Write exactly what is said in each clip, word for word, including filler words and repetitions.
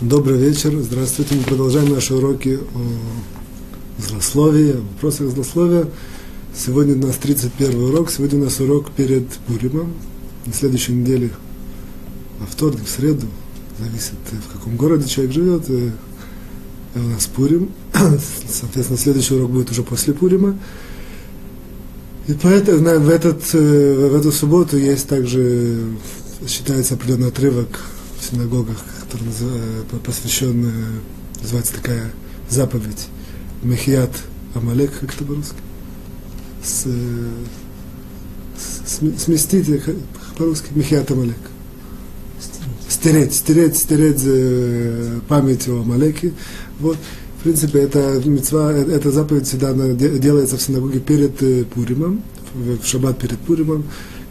Добрый вечер, здравствуйте. Мы продолжаем наши уроки о злословии, о вопросах злословия. Сегодня у нас тридцать первый урок, сегодня у нас урок перед Пуримом. На следующей неделе, во вторник, в среду, зависит, в каком городе человек живет, и у нас Пурим. Соответственно, следующий урок будет уже после Пурима. И поэтому в, этот, в эту субботу есть также, считается, определенный отрывок в синагогах, который посвящен, называется такая заповедь, Мехият Амалек, как это по-русски? С, с, сместить, по-русски, Мехият Амалек. Стереть, стереть, стереть память о Амалеке. Вот. В принципе, эта мицва, эта заповедь всегда делается в синагоге перед Пуримом, в шаббат перед Пуримом,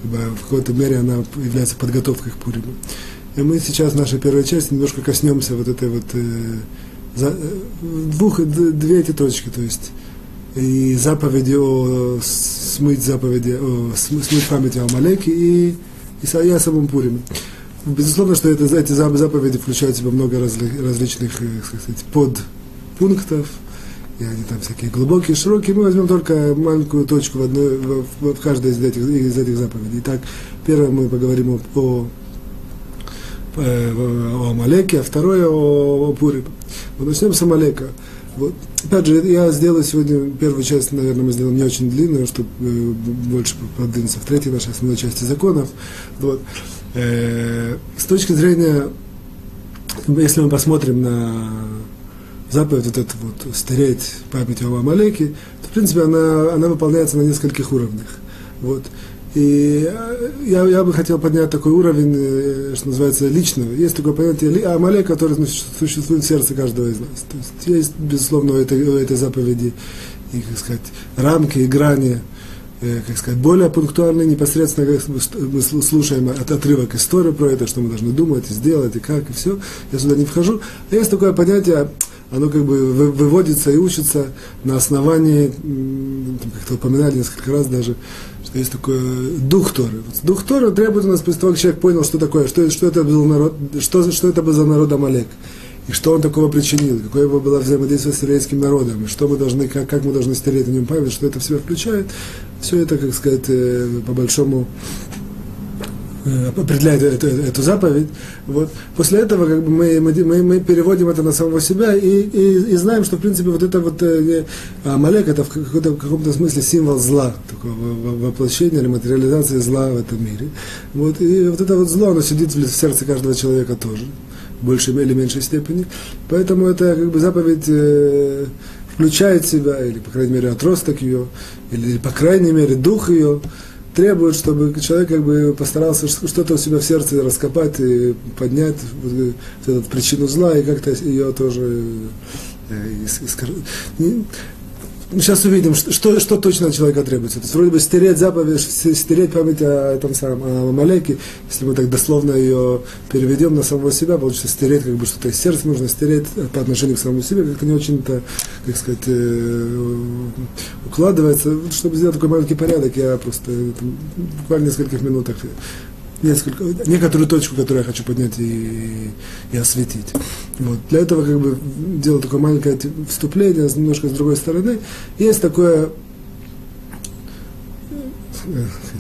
ибо в какой-то мере она является подготовкой к Пуриму. И мы сейчас в нашей первой части немножко коснемся вот этой вот э, за, э, двух, две эти точки, то есть и заповеди о смыть заповеди, о, смыть память о Амалеке и, и, и о самом Пуриме. Безусловно, что это, эти заповеди включают в себя много разли, различных, как сказать, подпунктов, и они там всякие глубокие, широкие. Мы возьмем только маленькую точку в, одной, в, в каждой из этих, из этих заповедей. Итак, первое мы поговорим о, о о Амалеке, а второе о, о Пуриме. Вот начнем с Амалека. Вот. Опять же, я сделаю сегодня первую часть, наверное, мы сделаем не очень длинную, чтобы больше продвинуться в третьей нашей основной части законов. Вот. С точки зрения, если мы посмотрим на заповедь вот эту вот «стереть память о Амалеке», то, в принципе, она, она выполняется на нескольких уровнях. Вот. И я, я бы хотел поднять такой уровень, что называется, личного. Есть такое понятие Амалек, которое, значит, существует в сердце каждого из нас. То есть есть, безусловно, у этой, у этой заповеди и, как сказать, рамки и грани, э, как сказать, более пунктуальные, непосредственно как мы слушаем от отрывок истории про это, что мы должны думать, и сделать, и как, и все. Я сюда не вхожу. А есть такое понятие, оно как бы выводится и учится на основании, как-то упоминали несколько раз даже, что есть такой дух Торы. Дух Торы требует у нас, после того, как человек понял, что такое, что, что, это, был народ, что, что это был за народ Амалек, и что он такого причинил, какое его было взаимодействие с еврейским народом, и что мы должны, как, как мы должны стереть на нем память, что это в себя включает. Все это, как сказать, по-большому определяет эту, эту заповедь. Вот. После этого как бы, мы, мы, мы переводим это на самого себя и, и, и знаем, что в принципе вот это вот э, Амалек это в, в каком-то смысле символ зла, такого воплощения или материализации зла в этом мире. Вот. И вот это вот зло, оно сидит в сердце каждого человека тоже, в большей или меньшей степени. Поэтому это как бы заповедь э, включает в себя, или по крайней мере отросток ее, или по крайней мере дух ее, требует, чтобы человек как бы постарался что-то у себя в сердце раскопать и поднять вот, вот, причину зла и как-то ее тоже э, искор... Сейчас увидим, что, что точно от человека требуется. То есть, вроде бы стереть заповедь, стереть память о, этом самом, о Амалеке, если мы так дословно ее переведем на самого себя, получится стереть как бы что-то из сердца, нужно стереть по отношению к самому себе, как-то не очень-то, как сказать, укладывается. Чтобы сделать такой маленький порядок, я просто там, буквально в нескольких минутах несколько, некоторую точку, которую я хочу поднять и, и осветить. Вот. Для этого как бы делаю такое маленькое вступление, немножко с другой стороны. Есть такое,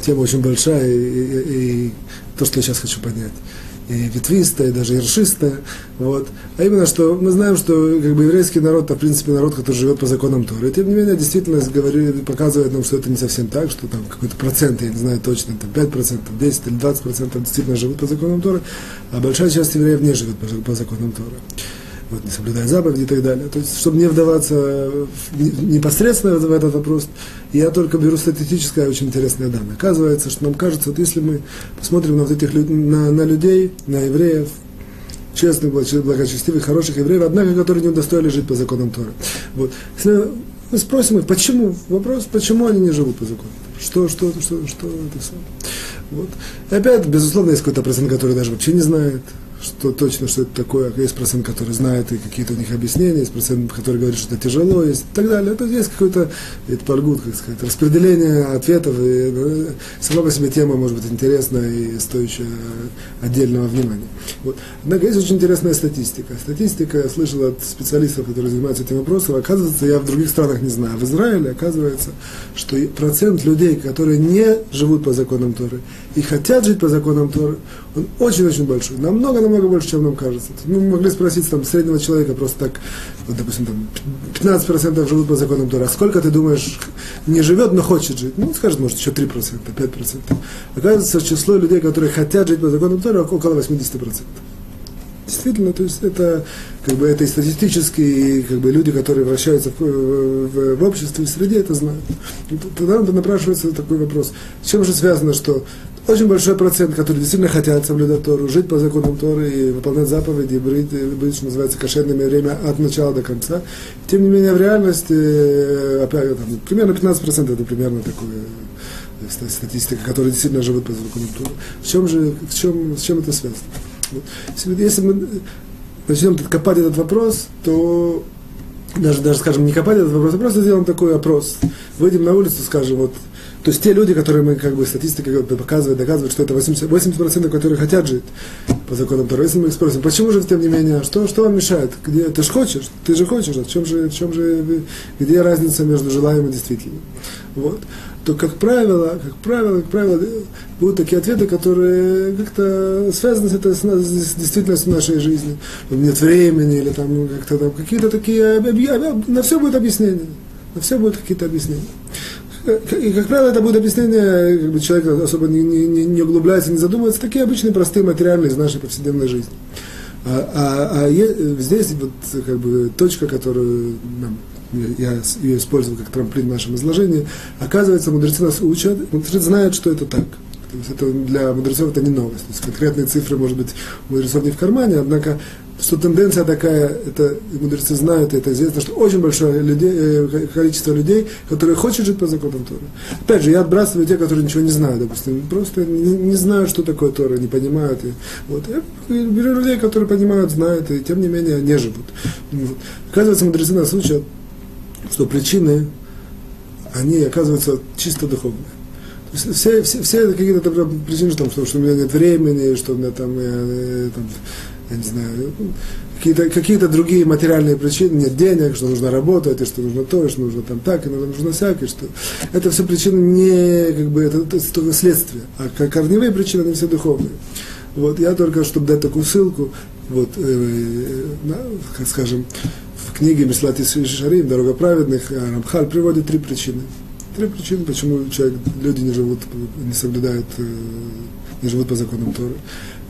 тема очень большая, и, и, и то, что я сейчас хочу поднять, и ветвистая, и даже ершистая. Вот. А именно, что мы знаем, что как бы, еврейский народ, в принципе, народ, который живет по законам Торы. И, тем не менее, действительность говорит, показывает нам, что это не совсем так, что там какой-то процент, я не знаю точно, там пять процентов, десять процентов или двадцать процентов действительно живут по законам Торы, а большая часть евреев не живет по, по законам Торы. Вот, не соблюдая заповеди и так далее. То есть, чтобы не вдаваться непосредственно в этот вопрос, я только беру статистическое очень интересное данное. Оказывается, что нам кажется, вот если мы посмотрим на, вот этих, на, на людей, на евреев, честных, благочестивых, хороших евреев, однако, которые не удостоили жить по законам Торы. Вот. Если мы спросим их, почему, вопрос, почему они не живут по закону? Что, что, что, что это все? Вот. И опять, безусловно, есть какой-то процент, который даже вообще не знает, что точно, что это такое. Есть процент, который знает, и какие-то у них объяснения, есть процент, который говорит, что это тяжело, есть и так далее. То есть есть какое-то, это паргут, как сказать, распределение ответов. И, ну, сама по себе тема может быть интересная и стоящая отдельного внимания. Вот. Однако есть очень интересная статистика. Статистика, я слышал от специалистов, которые занимаются этим вопросом, оказывается, я в других странах не знаю, в Израиле оказывается, что процент людей, которые не живут по законам Торы и хотят жить по законам Торы, он очень-очень большой, намного-намного больше, чем нам кажется. Мы могли спросить там среднего человека, просто так, вот, допустим, там, пятнадцать процентов живут по законам Торы, а сколько, ты думаешь, не живет, но хочет жить? Ну, скажет, может, еще три процента, пять процентов. Оказывается, число людей, которые хотят жить по законам Торы, около восемьдесят процентов. Действительно, то есть это, как бы, это и статистические, и, как бы, люди, которые вращаются в, в, в обществе, в среде, это знают. И тогда напрашивается такой вопрос. С чем же связано, что очень большой процент, которые действительно хотят соблюдать Тору, жить по законам Торы и выполнять заповеди, и быть, и быть, что называется, кошерными время от начала до конца. Тем не менее, в реальности, опять, там, примерно пятнадцать процентов это примерно такая статистика, которые действительно живут по законам Торы. В чем же, в чем, с чем это связано? Если мы начнем копать этот вопрос, то даже, даже скажем, не копать этот вопрос, а просто сделаем такой опрос. Выйдем на улицу, скажем, вот, то есть те люди, которые мы, как бы, статистика показывает, доказывает, что это восемьдесят процентов, которые хотят жить по законам Торы. Если мы их спросим, почему же, тем не менее, что, что вам мешает? Где, ты же хочешь, ты же хочешь, а в чем же, в чем же, где разница между желаемым и действительным? Вот. То, как правило, как правило, как правило, будут такие ответы, которые как-то связаны с, это, с, с действительностью нашей жизни. Нет времени, или там как-то там какие-то такие, на все будет объяснение. На все будут какие-то объяснения. И, как правило, это будет объяснение, как бы человек особо не, не, не углубляется, не задумывается, такие обычные, простые, материальные из нашей повседневной жизни. А, а, а здесь вот, как бы, точка, которую нам, я ее использовал как трамплин в нашем изложении, оказывается, мудрецы нас учат, мудрецы знают, что это так. То есть это для мудрецов это не новость. То есть конкретные цифры, может быть, у мудрецов не в кармане, однако, что тенденция такая, это мудрецы знают, это известно, что очень большое людей, количество людей, которые хотят жить по законам Торы. Опять же, я отбрасываю те, которые ничего не знают, допустим, просто не, не знают, что такое Тора, не понимают. И, вот, я беру людей, которые понимают, знают, и тем не менее не живут. Вот. Оказывается, мудрецы нас учат, что причины, они оказываются чисто духовные. Все, все, все какие-то там причины, что, там, что у меня нет времени, что у меня там, я, там, я не знаю, какие-то, какие-то другие материальные причины, нет денег, что нужно работать, и что нужно то, и что нужно там так, и нужно всякое, что это все причины не, как бы, это, это только следствие, а корневые причины, они все духовные. Вот, я только, чтобы дать такую ссылку, вот, э, э, на, как скажем, в книге «Мислати Шарим», «Дорога праведных», Рамхаль приводит три причины. Три причины, почему человек, люди не живут, не соблюдают, не живут по законам Торы.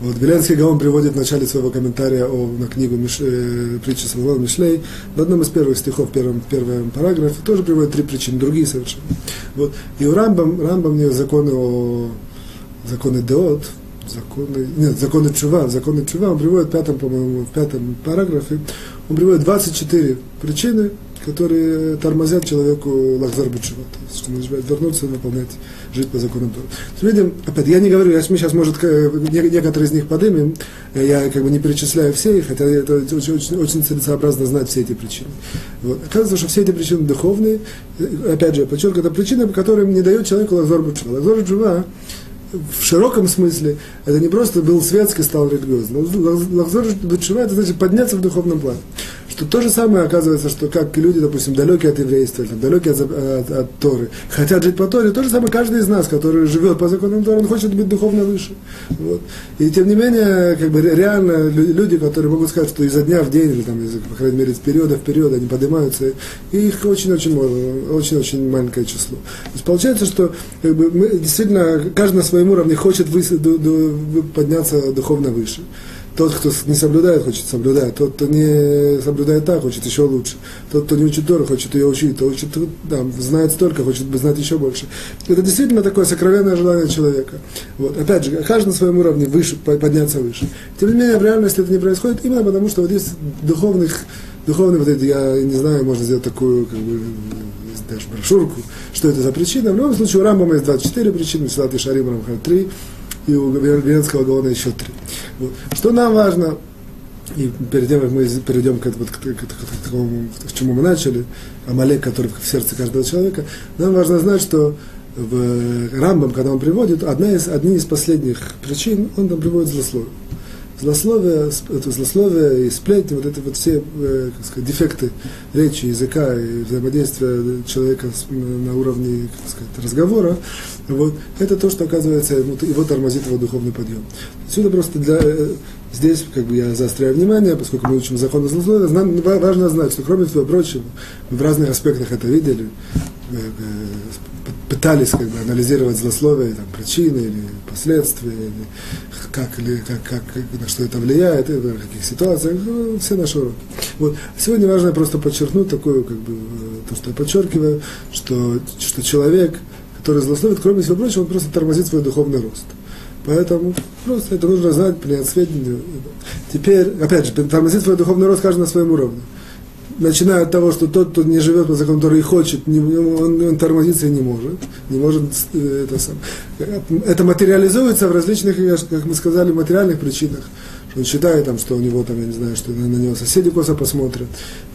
Вот, Билянский Гаон приводит в начале своего комментария о, на книгу Миш, э, «Притча Соломона Мишлей», в одном из первых стихов, в первом, первом параграфе, тоже приводит три причины, другие совершенно. Вот. И у Рамбам, Рамбам не законы о... законы Деот, законы, нет, законы Чува, законы Чува, он приводит в пятом, по-моему, в пятом параграфе, он приводит двадцать четыре причины, которые тормозят человеку лахзар бетшува, то есть, что называется, вернуться и выполнять, жить по законам Торы. Видим, опять, я не говорю, я, мы сейчас, может, некоторые из них поднимем, я, как бы, не перечисляю все, хотя это очень, очень, очень целесообразно знать все эти причины. Вот. Оказывается, что все эти причины духовные, опять же, я подчеркиваю, это причины, которые не дают человеку лахзар бетшува. Лахзар бетшува в широком смысле, это не просто был светский, стал религиозным. Лахзар бетшува, это значит подняться в духовном плане. Что то же самое оказывается, что как люди, допустим, далекие от еврейства, далекие от, от, от Торы, хотят жить по Торе, то же самое каждый из нас, который живет по законам Торы, он хочет быть духовно выше. Вот. И тем не менее, как бы, реально люди, которые могут сказать, что изо дня в день, или, там, из, по крайней мере, из периода в период они поднимаются, и их очень-очень мало, очень-очень маленькое число. То есть получается, что, как бы, мы, действительно, каждый на своем уровне хочет вы, ду, ду, подняться духовно выше. Тот, кто не соблюдает, хочет соблюдать. Тот, кто не соблюдает так, хочет еще лучше. Тот, кто не учит Тору, хочет ее учить. Тот, кто да, знает столько, хочет знать еще больше. Это действительно такое сокровенное желание человека. Вот. Опять же, каждый на своем уровне выше, подняться выше. Тем не менее, в реальности это не происходит именно потому, что вот есть духовных, духовные, вот эти, я не знаю, можно сделать такую, как бы, даже брошюрку, что это за причина. В любом случае, у Рамбама есть двадцать четыре причины, Мислати Шарим, Рамхаль три. и у Билянского Гаона еще три. Вот. Что нам важно, и перед тем, как мы перейдем к, вот, к, к, к, к, к тому, к чему мы начали, Амалек, который в сердце каждого человека, нам важно знать, что в Рамбам, когда он приводит, одна из, одни из последних причин, он там приводит злословие. Злословие, это злословие и сплетни, вот это вот все, как сказать, дефекты речи, языка и взаимодействия человека на уровне, как сказать, разговора, вот, это то, что, оказывается, его тормозит, его духовный подъем. Отсюда просто для... Здесь, как бы, я заостряю внимание, поскольку мы учим законы злословия, нам важно знать, что, кроме всего прочего, мы в разных аспектах это видели, пытались, как бы, анализировать злословие, там, причины или последствия, или как, или как, как, на что это влияет, и в каких ситуациях, ну, все наши уроки. Вот. Сегодня важно просто подчеркнуть такую, как бы, то, что я подчеркиваю, что, что человек, который злословит, кроме всего прочего, он просто тормозит свой духовный рост. Поэтому просто это нужно знать, принять сведения. Теперь, опять же, тормозит свой духовный рост каждый на своем уровне. Начиная от того, что тот, кто не живет по закону, который хочет, не, он, он тормозится и не может. Не может это, сам. это материализуется в различных, как мы сказали, материальных причинах. Он считает, там, что у него, там, я не знаю, что на, на него соседи косо посмотрят,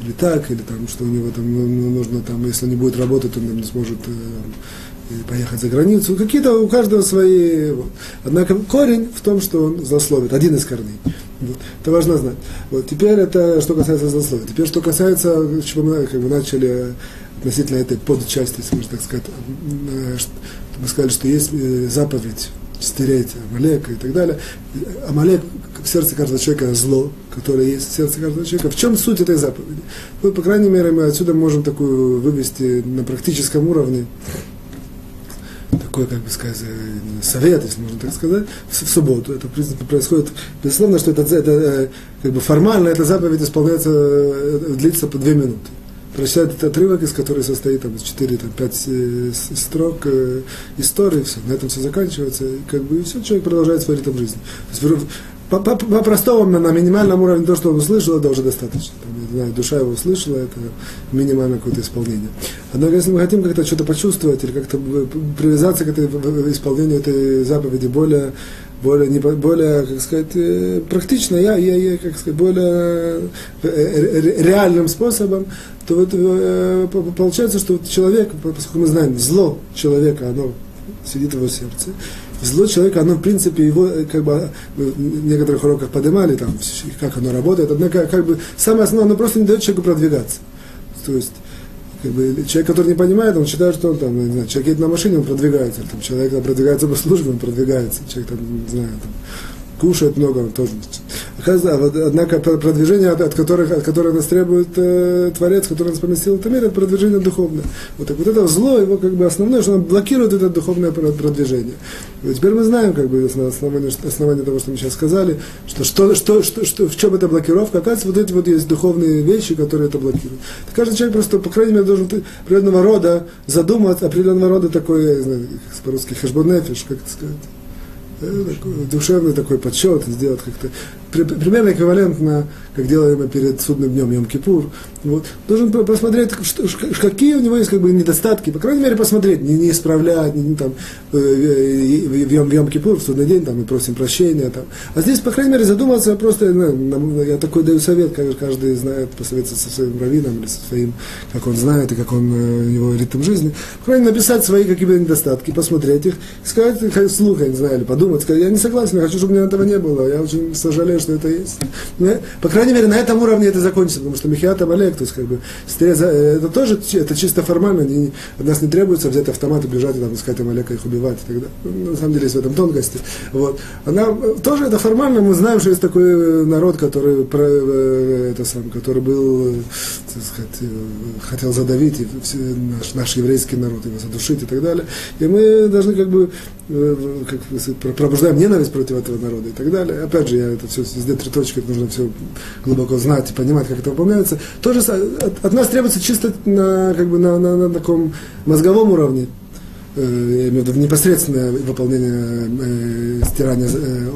или так, или там, что у него там нужно, там, если он не будет работать, он там, не сможет... Э, поехать за границу, какие-то у каждого свои. Вот. Однако корень в том, что он злословит, один из корней. Вот. Это важно знать. Вот. Теперь это, что касается злословия. Теперь, что касается, чего мы, как бы, начали относительно этой подчасти, если можно так сказать, мы сказали, что есть заповедь стереть Амалека и так далее. Амалек в сердце каждого человека зло, которое есть в сердце каждого человека. В чем суть этой заповеди? Вот, по крайней мере, мы отсюда можем такую вывести на практическом уровне, такой, как бы сказать, совет, если можно так сказать, в субботу. Это, в принципе, происходит, безусловно, что это, это как бы формально, эта заповедь исполняется, длится по две минуты. Прочитать этот отрывок, из которого состоит там, четыре-пять строк э, истории, все, на этом все заканчивается, и, как бы, и все, человек продолжает свой ритм жизни. По-простому, на, на минимальном уровне, то, что он услышал, это уже достаточно. Там, душа его услышала, это минимальное какое-то исполнение. Однако, если мы хотим как-то что-то почувствовать или как-то привязаться к этой, исполнению этой заповеди более, более, не, более, как сказать, практично, я, я, я, как сказать, более реальным способом, то вот получается, что человек, поскольку мы знаем, зло человека, оно сидит в его сердце. Зло человека, оно, в принципе, его, как бы, в некоторых уроках поднимали, там, как оно работает, однако, как бы, самое основное, оно просто не дает человеку продвигаться. То есть, как бы, человек, который не понимает, он считает, что он, там, не знаю, человек едет на машине, он продвигается, там, человек там, продвигается по службе, он продвигается, человек, там, не знаю, там, кушает много, он тоже. Однако продвижение, от, от, которых, от которого нас требует э, Творец, который нас поместил в этом мире, это продвижение духовное. Вот, так, вот это зло, его, как бы, основное, что он блокирует это духовное продвижение. Вот теперь мы знаем, как бы, на основании, основании того, что мы сейчас сказали, что, что, что, что, что в чем эта блокировка, оказывается, вот эти вот есть духовные вещи, которые это блокируют. Каждый человек просто, по крайней мере, должен определенного рода задумать, определенного рода такой, я не знаю, как по-русски, хэшбонефиш, как это сказать. Душевный такой подсчет сделать как-то примерно эквивалентно, как делаем мы перед судным днем Йом Кипур. Вот. Должен посмотреть, что, какие у него есть, как бы, недостатки, по крайней мере, посмотреть, не, не исправлять, не, не, там, в Йом Кипур, в судный день, там, мы просим прощения. Там. А здесь, по крайней мере, задуматься просто, ну, я такой даю совет, как каждый знает, посоветоваться со своим раввином или со своим, как он знает и как он, у него ритм жизни, по крайней мере, написать свои какие-то недостатки, посмотреть их, сказать вслух, я не знаю, или подумать, сказать, я не согласен, я хочу, чтобы у меня этого не было, я очень сожалею, что это есть. По крайней мере, на этом уровне это закончится, потому что Мехият Амалек, то есть, как бы, это тоже, это чисто формально, не, от нас не требуется взять автомат и бежать, и там, искать Амалека, их убивать и так далее. На самом деле есть в этом тонкости. Вот. Она, тоже это формально, мы знаем, что есть такой народ, который, это сам, который был, так сказать, хотел задавить, и все, наш, наш еврейский народ, его задушить и так далее. И мы должны, как бы, как, пробуждаем ненависть против этого народа и так далее. Опять же, я это все везде три точки, это нужно все глубоко знать и понимать, как это выполняется. Тоже от, от нас требуется чисто на, как бы, на, на, на таком мозговом уровне, э, я имею в виду непосредственное выполнение э, стирания э,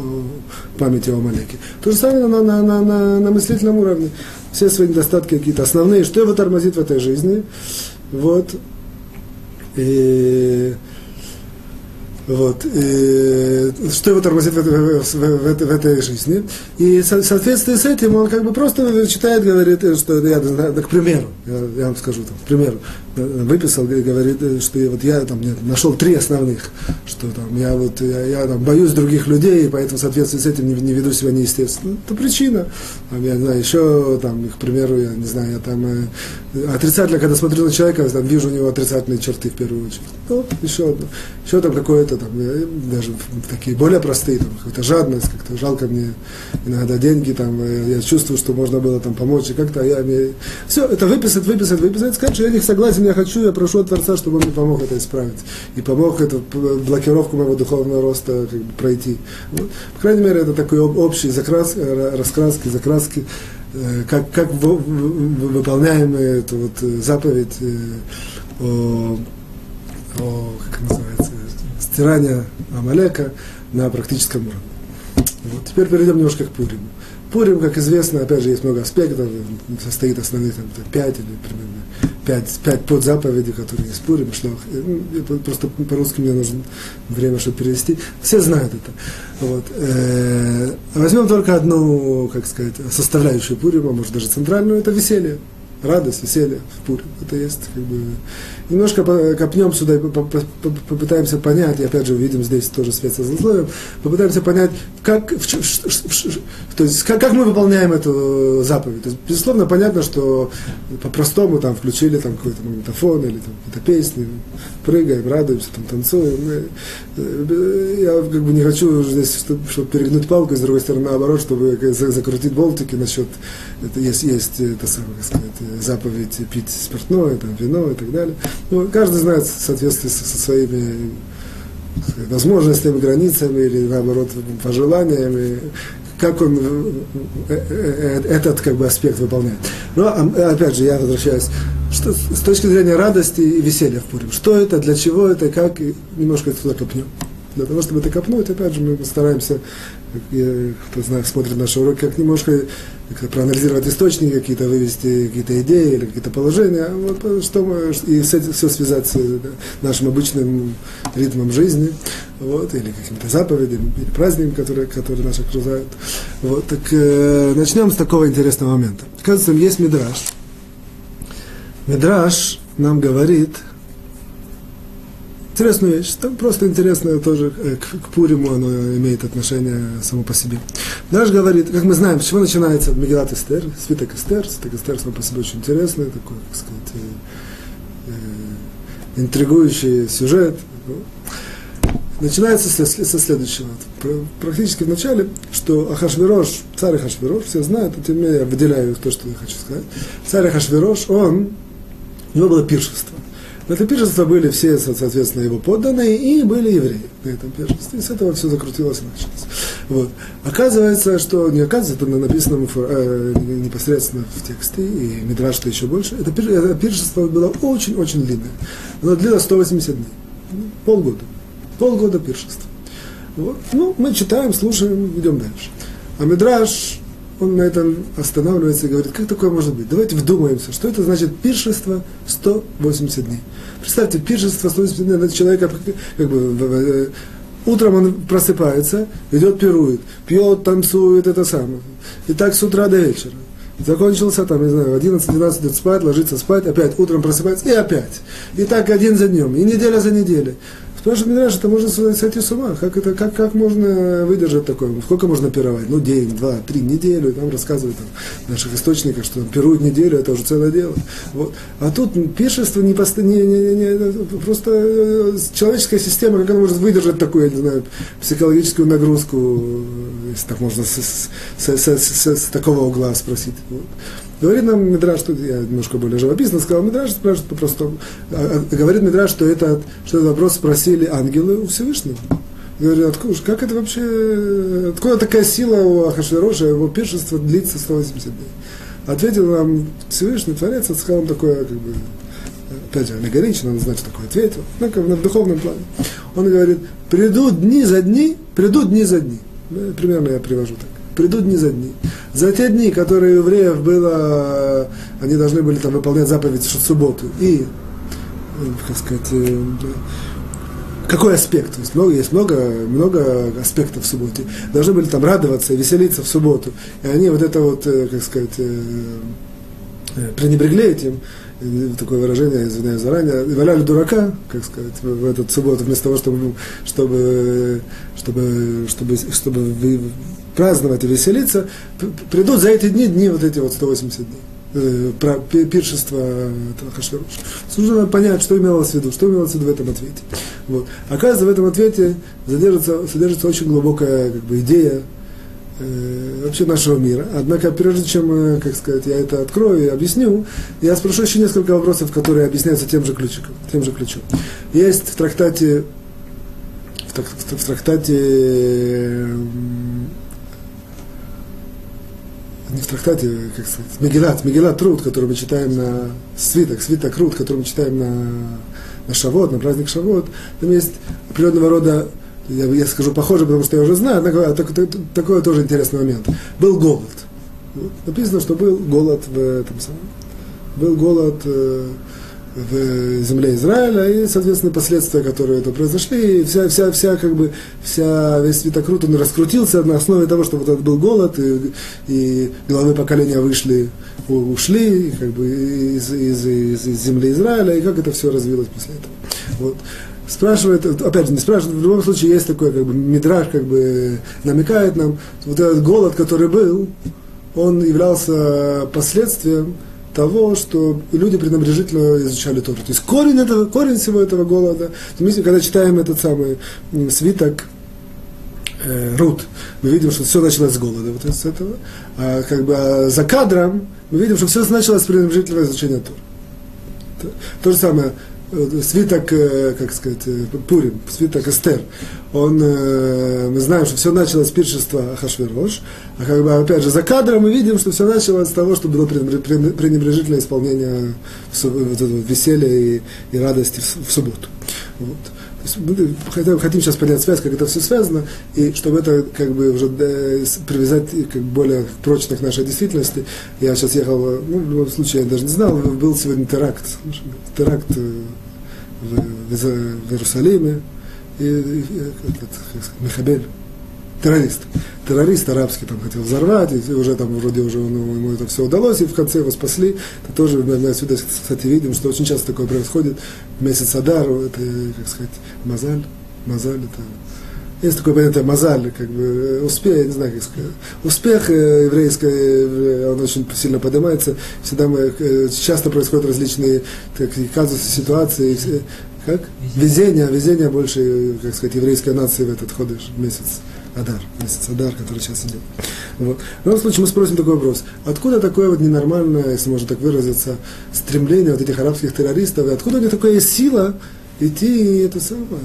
памяти о Амалеке. То же самое на, на, на, на, на мыслительном уровне. Все свои недостатки какие-то основные, что его тормозит в этой жизни. Вот. И... Вот. И что его тормозит в этой, в этой жизни. И в соответствии с этим он как бы просто читает, говорит, что я, к примеру, я вам скажу, там, к примеру, выписал, говорит, что я, вот я там нашел три основных, что там, я, вот, я, я там, боюсь других людей, и поэтому в соответствии с этим не, не веду себя неестественно. Это причина. Там, я не знаю, еще, там, к примеру, я не знаю, я там э, отрицательно, когда смотрю на человека, там, вижу у него отрицательные черты в первую очередь. Ну, еще одно. Еще там какое-то Там, даже такие более простые, там, какая-то жадность, как-то жалко мне иногда деньги, там, я чувствую, что можно было там помочь, и как-то я мне... Все, это выписать, выписать, выписать, сказать, что я не согласен, я хочу, я прошу от Творца, чтобы он мне помог это исправить, и помог эту блокировку моего духовного роста как бы пройти. Вот. По крайней мере, это такой общий закрас, раскраски, закраски, как, как выполняем эту вот заповедь о, о как называется, стирание Амалека на практическом уровне. Вот. Теперь перейдем немножко к Пуриму. Пурим, как известно, опять же, есть много аспектов, состоит основных там, пять или примерно пять, пять подзаповедей, которые есть в Пурим. Просто по-русски мне нужно время, чтобы перевести. Все знают это. Вот. Возьмем только одну, как сказать, составляющую Пурима, может даже центральную, это веселье. Радость, веселье в Пурим. Это есть как бы... Немножко копнем сюда и попытаемся понять, и опять же увидим здесь тоже свет со злословием, попытаемся понять, как, то есть, как, как мы выполняем эту заповедь. То есть, безусловно, понятно, что по-простому там, включили там, какой-то магнитофон или там, какие-то песни, прыгаем, радуемся, там, танцуем. Я как бы не хочу здесь, чтобы, чтобы перегнуть палку, и с другой стороны, наоборот, чтобы закрутить болтики насчет, это есть, есть это самое, как сказать, заповедь пить спиртное, там, вино и так далее. Ну, каждый знает в соответствии со, со своими сказать, возможностями, границами или, наоборот, пожеланиями, как он этот как бы, аспект выполняет. Но, опять же, я возвращаюсь, что, с точки зрения радости и веселья в Пурим, что это, для чего это, как, и немножко это туда копнем. Для того, чтобы это копнуть, опять же, мы стараемся, кто знает, смотрит наши уроки, как немножко проанализировать источники, какие-то вывести какие-то идеи или какие-то положения, вот, что мы, и все, все связать с да, нашим обычным ритмом жизни, вот, или каким-то заповедям, или праздником, которые, которые нас окружают. Вот, так, э, начнем с такого интересного момента. Оказывается, есть Мидраш. Мидраш нам говорит... Интересную вещь, там просто интересное тоже к, к Пуриму, оно имеет отношение само по себе. Мидраш говорит, как мы знаем, с чего начинается Мегилат Эстер, свиток Эстер, свиток Эстер само по себе очень интересный, такой, так сказать, э, интригующий сюжет. Начинается со, со следующего, практически в начале, что Ахашверош, царь Ахашверош, все знают, а тем не менее я выделяю то, что я хочу сказать. Царь Ахашверош, он, у него было пиршество. На это пиршество были все, соответственно, его подданные, и были евреи на этом пиршестве. И с этого все закрутилось и началось. Вот. Оказывается, что, не оказывается, это написано э, непосредственно в тексте, и Мидраш, что еще больше, это, пир, это пиршество было очень-очень длинное. Оно длилось сто восемьдесят дней, полгода. Полгода пиршества. Вот. Ну, мы читаем, слушаем, идем дальше. А Мидраш, он на этом останавливается и говорит, как такое может быть? Давайте вдумаемся, что это значит пиршество сто восемьдесят дней. Представьте, пиршество сто восемьдесят дней, это человек как бы, утром он просыпается, идет пирует, пьет, танцует, это самое. И так с утра до вечера. Закончился там, не знаю, в одиннадцать-двенадцать идет спать, ложится спать, опять утром просыпается и опять. И так один за днем, и неделя за неделей. Потому что, Мидраш, это можно сойти с ума. Как, это, как, как можно выдержать такое? Сколько можно пировать? Ну, день, два, три, неделю. И там рассказывают там, в наших источниках, что там, пируют неделю, это уже целое дело. Вот. А тут пиршество не, пост... не, не, не, не просто человеческая система, как она может выдержать такую, я не знаю, психологическую нагрузку, если так можно с, с, с, с, с, с такого угла спросить. Вот. Говорит нам Мидраш, что я немножко более живописно сказал, Мидраш спрашивает по-простому. А, а, говорит Мидраш, что, это, что этот вопрос спросили ангелы у Всевышнего. Говорит, откуда, как это вообще, откуда такая сила у Ахашвероша, его пиршество длится сто восемьдесят дней? Ответил нам Всевышний Творец, сказал он такое, как бы, опять же, аллегорично, он знает, что такое ответил, ну, как бы, в духовном плане. Он говорит, придут дни за дни, придут дни за дни. Примерно я привожу так. Придут дни за дни. За те дни, которые у евреев было, они должны были там выполнять заповедь в субботу. И, как сказать, Какой аспект? Есть много, есть много, много аспектов субботы. Должны были там радоваться, веселиться в субботу. И они вот это вот, как сказать, пренебрегли этим, такое выражение, извиняюсь заранее, валяли дурака, как сказать, в эту субботу, вместо того, чтобы, чтобы, чтобы, чтобы, чтобы праздновать и веселиться, придут за эти дни, дни вот эти вот сто восемьдесят дней. Про пиршество Ахашвероша. Нужно понять, что имелось в виду, что имелось в виду в этом ответе. Вот. Оказывается, в этом ответе содержится, содержится очень глубокая как бы, идея э, вообще нашего мира. Однако, прежде чем, как сказать, я это открою и объясню, я спрошу еще несколько вопросов, которые объясняются тем же ключиком, тем же ключом. Есть в трактате, в, трак, в трактате э, не в трактате, как сказать, Мегилат, Мегилат Рут, который мы читаем на свиток, свиток Рут, который мы читаем на, на Шавот, на праздник Шавот, там есть определенного рода, я, я скажу похоже, потому что я уже знаю, однако так, так, такой тоже интересный момент. Был голод. Написано, что был голод в этом самом, был голод в земле Израиля и, соответственно, последствия, которые это произошли, и вся, вся, вся, как бы, вся, весь свитокрут, он раскрутился на основе того, что вот этот был голод, и, и главы поколения вышли, ушли, как бы, из, из, из, из земли Израиля, и как это все развилось после этого. Вот. Спрашивает, опять же, не спрашивает, в любом случае есть такой, как бы, Мидраш, как бы, намекает нам, вот этот голод, который был, он являлся последствием того, что люди пренебрежительно изучали Тору. То есть корень, этого, корень всего этого голода. Мы, когда читаем этот самый свиток э, Рут, мы видим, что все началось с голода. Вот с этого. А как бы а за кадром мы видим, что все началось с пренебрежительного изучения Торы. То, то же самое свиток, э, как сказать, Пурим, свиток Эстер. Он, э, мы знаем, что все началось с пиршества Ахашверош, а как бы, опять же, за кадром мы видим, что все началось с того, что было пренебрежительное исполнение вот этого веселья и, и радости в, в субботу. Вот. Мы хотим, хотим сейчас понять связь, как это все связано, и чтобы это как бы уже привязать как более прочно к нашей действительности. Я сейчас ехал, ну, в любом случае, я даже не знал, был сегодня теракт, теракт в, в, в Иерусалиме, и, и этот, Мехабель, террорист, террорист арабский там хотел взорвать, и уже там вроде уже ну, ему это все удалось, и в конце его спасли. Это тоже, мы отсюда, кстати, видим, что очень часто такое происходит. Месяц Адару, это, как сказать, мазаль, мазаль, это... Есть такое понятие мазаль, как бы, успех, я не знаю, как сказать. Успех еврейский, он очень сильно поднимается. Всегда мы, часто происходят различные так, казусы, ситуации, как? Везение, везение больше, как сказать, еврейской нации в этот ходыш месяц. Адар, месяц Адар, который сейчас идет. Вот. В любом случае мы спросим такой вопрос. Откуда такое вот ненормальное, если можно так выразиться, стремление вот этих арабских террористов? И откуда у них такая сила идти и это самое?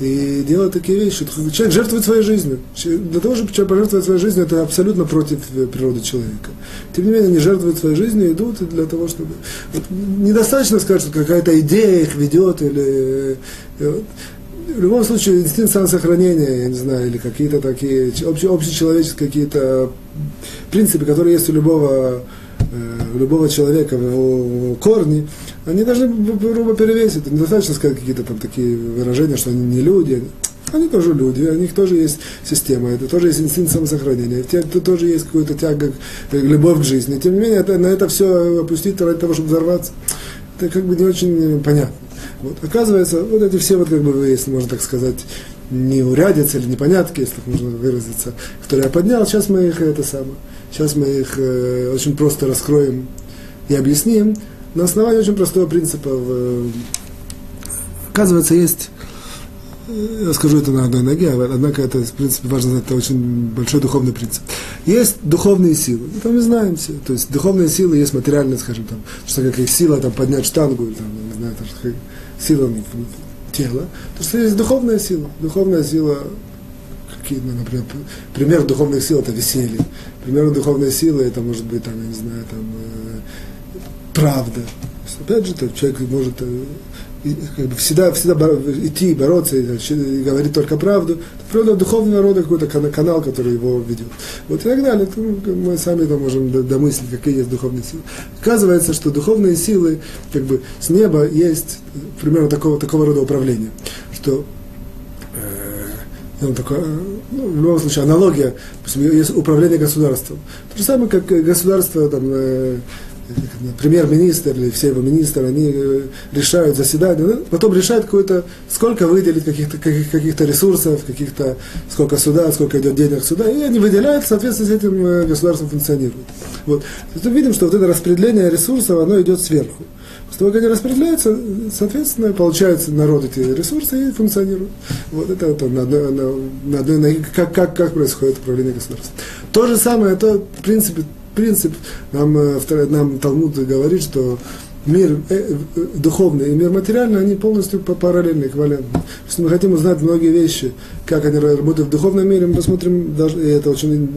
И делать такие вещи? Человек жертвует своей жизнью. Для того, чтобы человек пожертвовать своей жизнью, это абсолютно против природы человека. Тем не менее, они жертвуют своей жизнью, идут для того, чтобы... Вот недостаточно сказать, что какая-то идея их ведет или... В любом случае, инстинкт самосохранения, я не знаю, или какие-то такие общ, общечеловеческие какие-то принципы, которые есть у любого, э, любого человека в его корне, они должны грубо перевесить. Недостаточно сказать какие-то там такие выражения, что они не люди. Они тоже люди, у них тоже есть система, это тоже есть инстинкт самосохранения, это тоже есть какая-то тяга, любовь к жизни. Тем не менее, это, на это все опустить ради того, чтобы взорваться, это как бы не очень понятно. Вот. Оказывается, вот эти все, вот, как бы, если можно так сказать, неурядицы или непонятки, если так можно выразиться, которые я поднял, сейчас мы их это самое, сейчас мы их э, очень просто раскроем и объясним на основании очень простого принципа. Э, оказывается, есть, я скажу это на одной ноге, однако это, в принципе, важно знать, это очень большой духовный принцип. Есть духовные силы, это мы знаем все, то есть духовные силы есть материальные, скажем, там, что как их сила там, поднять штангу, или, там, не знаю, там, сила тела, то что есть духовная сила, духовная сила, какие, ну, например, пример духовных сил это веселье, пример духовной силы это может быть, там, я не знаю, там, э, правда, опять же, там, человек может э, как бы всегда, всегда боро- идти, бороться и, и говорить только правду, правда духовного рода какой-то канал, который его ведет, вот и так далее, мы сами там можем домыслить, какие есть духовные силы. Оказывается, что духовные силы, как бы с неба есть примерно такого, такого рода управление, что ну, такое, ну, в любом случае аналогия, есть управление государством. То же самое, как государство, там, э, премьер-министр или все его министры, они э, решают заседания, ну, потом решают какое-то, сколько выделить каких-то, каких, каких-то ресурсов, каких-то, сколько суда, сколько идет денег суда, и они выделяют, соответственно, с этим э, государством функционирует. Вот. Мы видим, что вот это распределение ресурсов, оно идет сверху. Что когда распределяется, соответственно, получается народ эти ресурсы и функционирует. Вот это, это на, на, на, на, как, как, как происходит управление государством. То же самое, это принцип, принцип нам, нам Талмуд говорит, что мир духовный и мир материальный, они полностью параллельны, эквивалентны. Если мы хотим узнать многие вещи, как они работают в духовном мире, мы посмотрим, даже, и это очень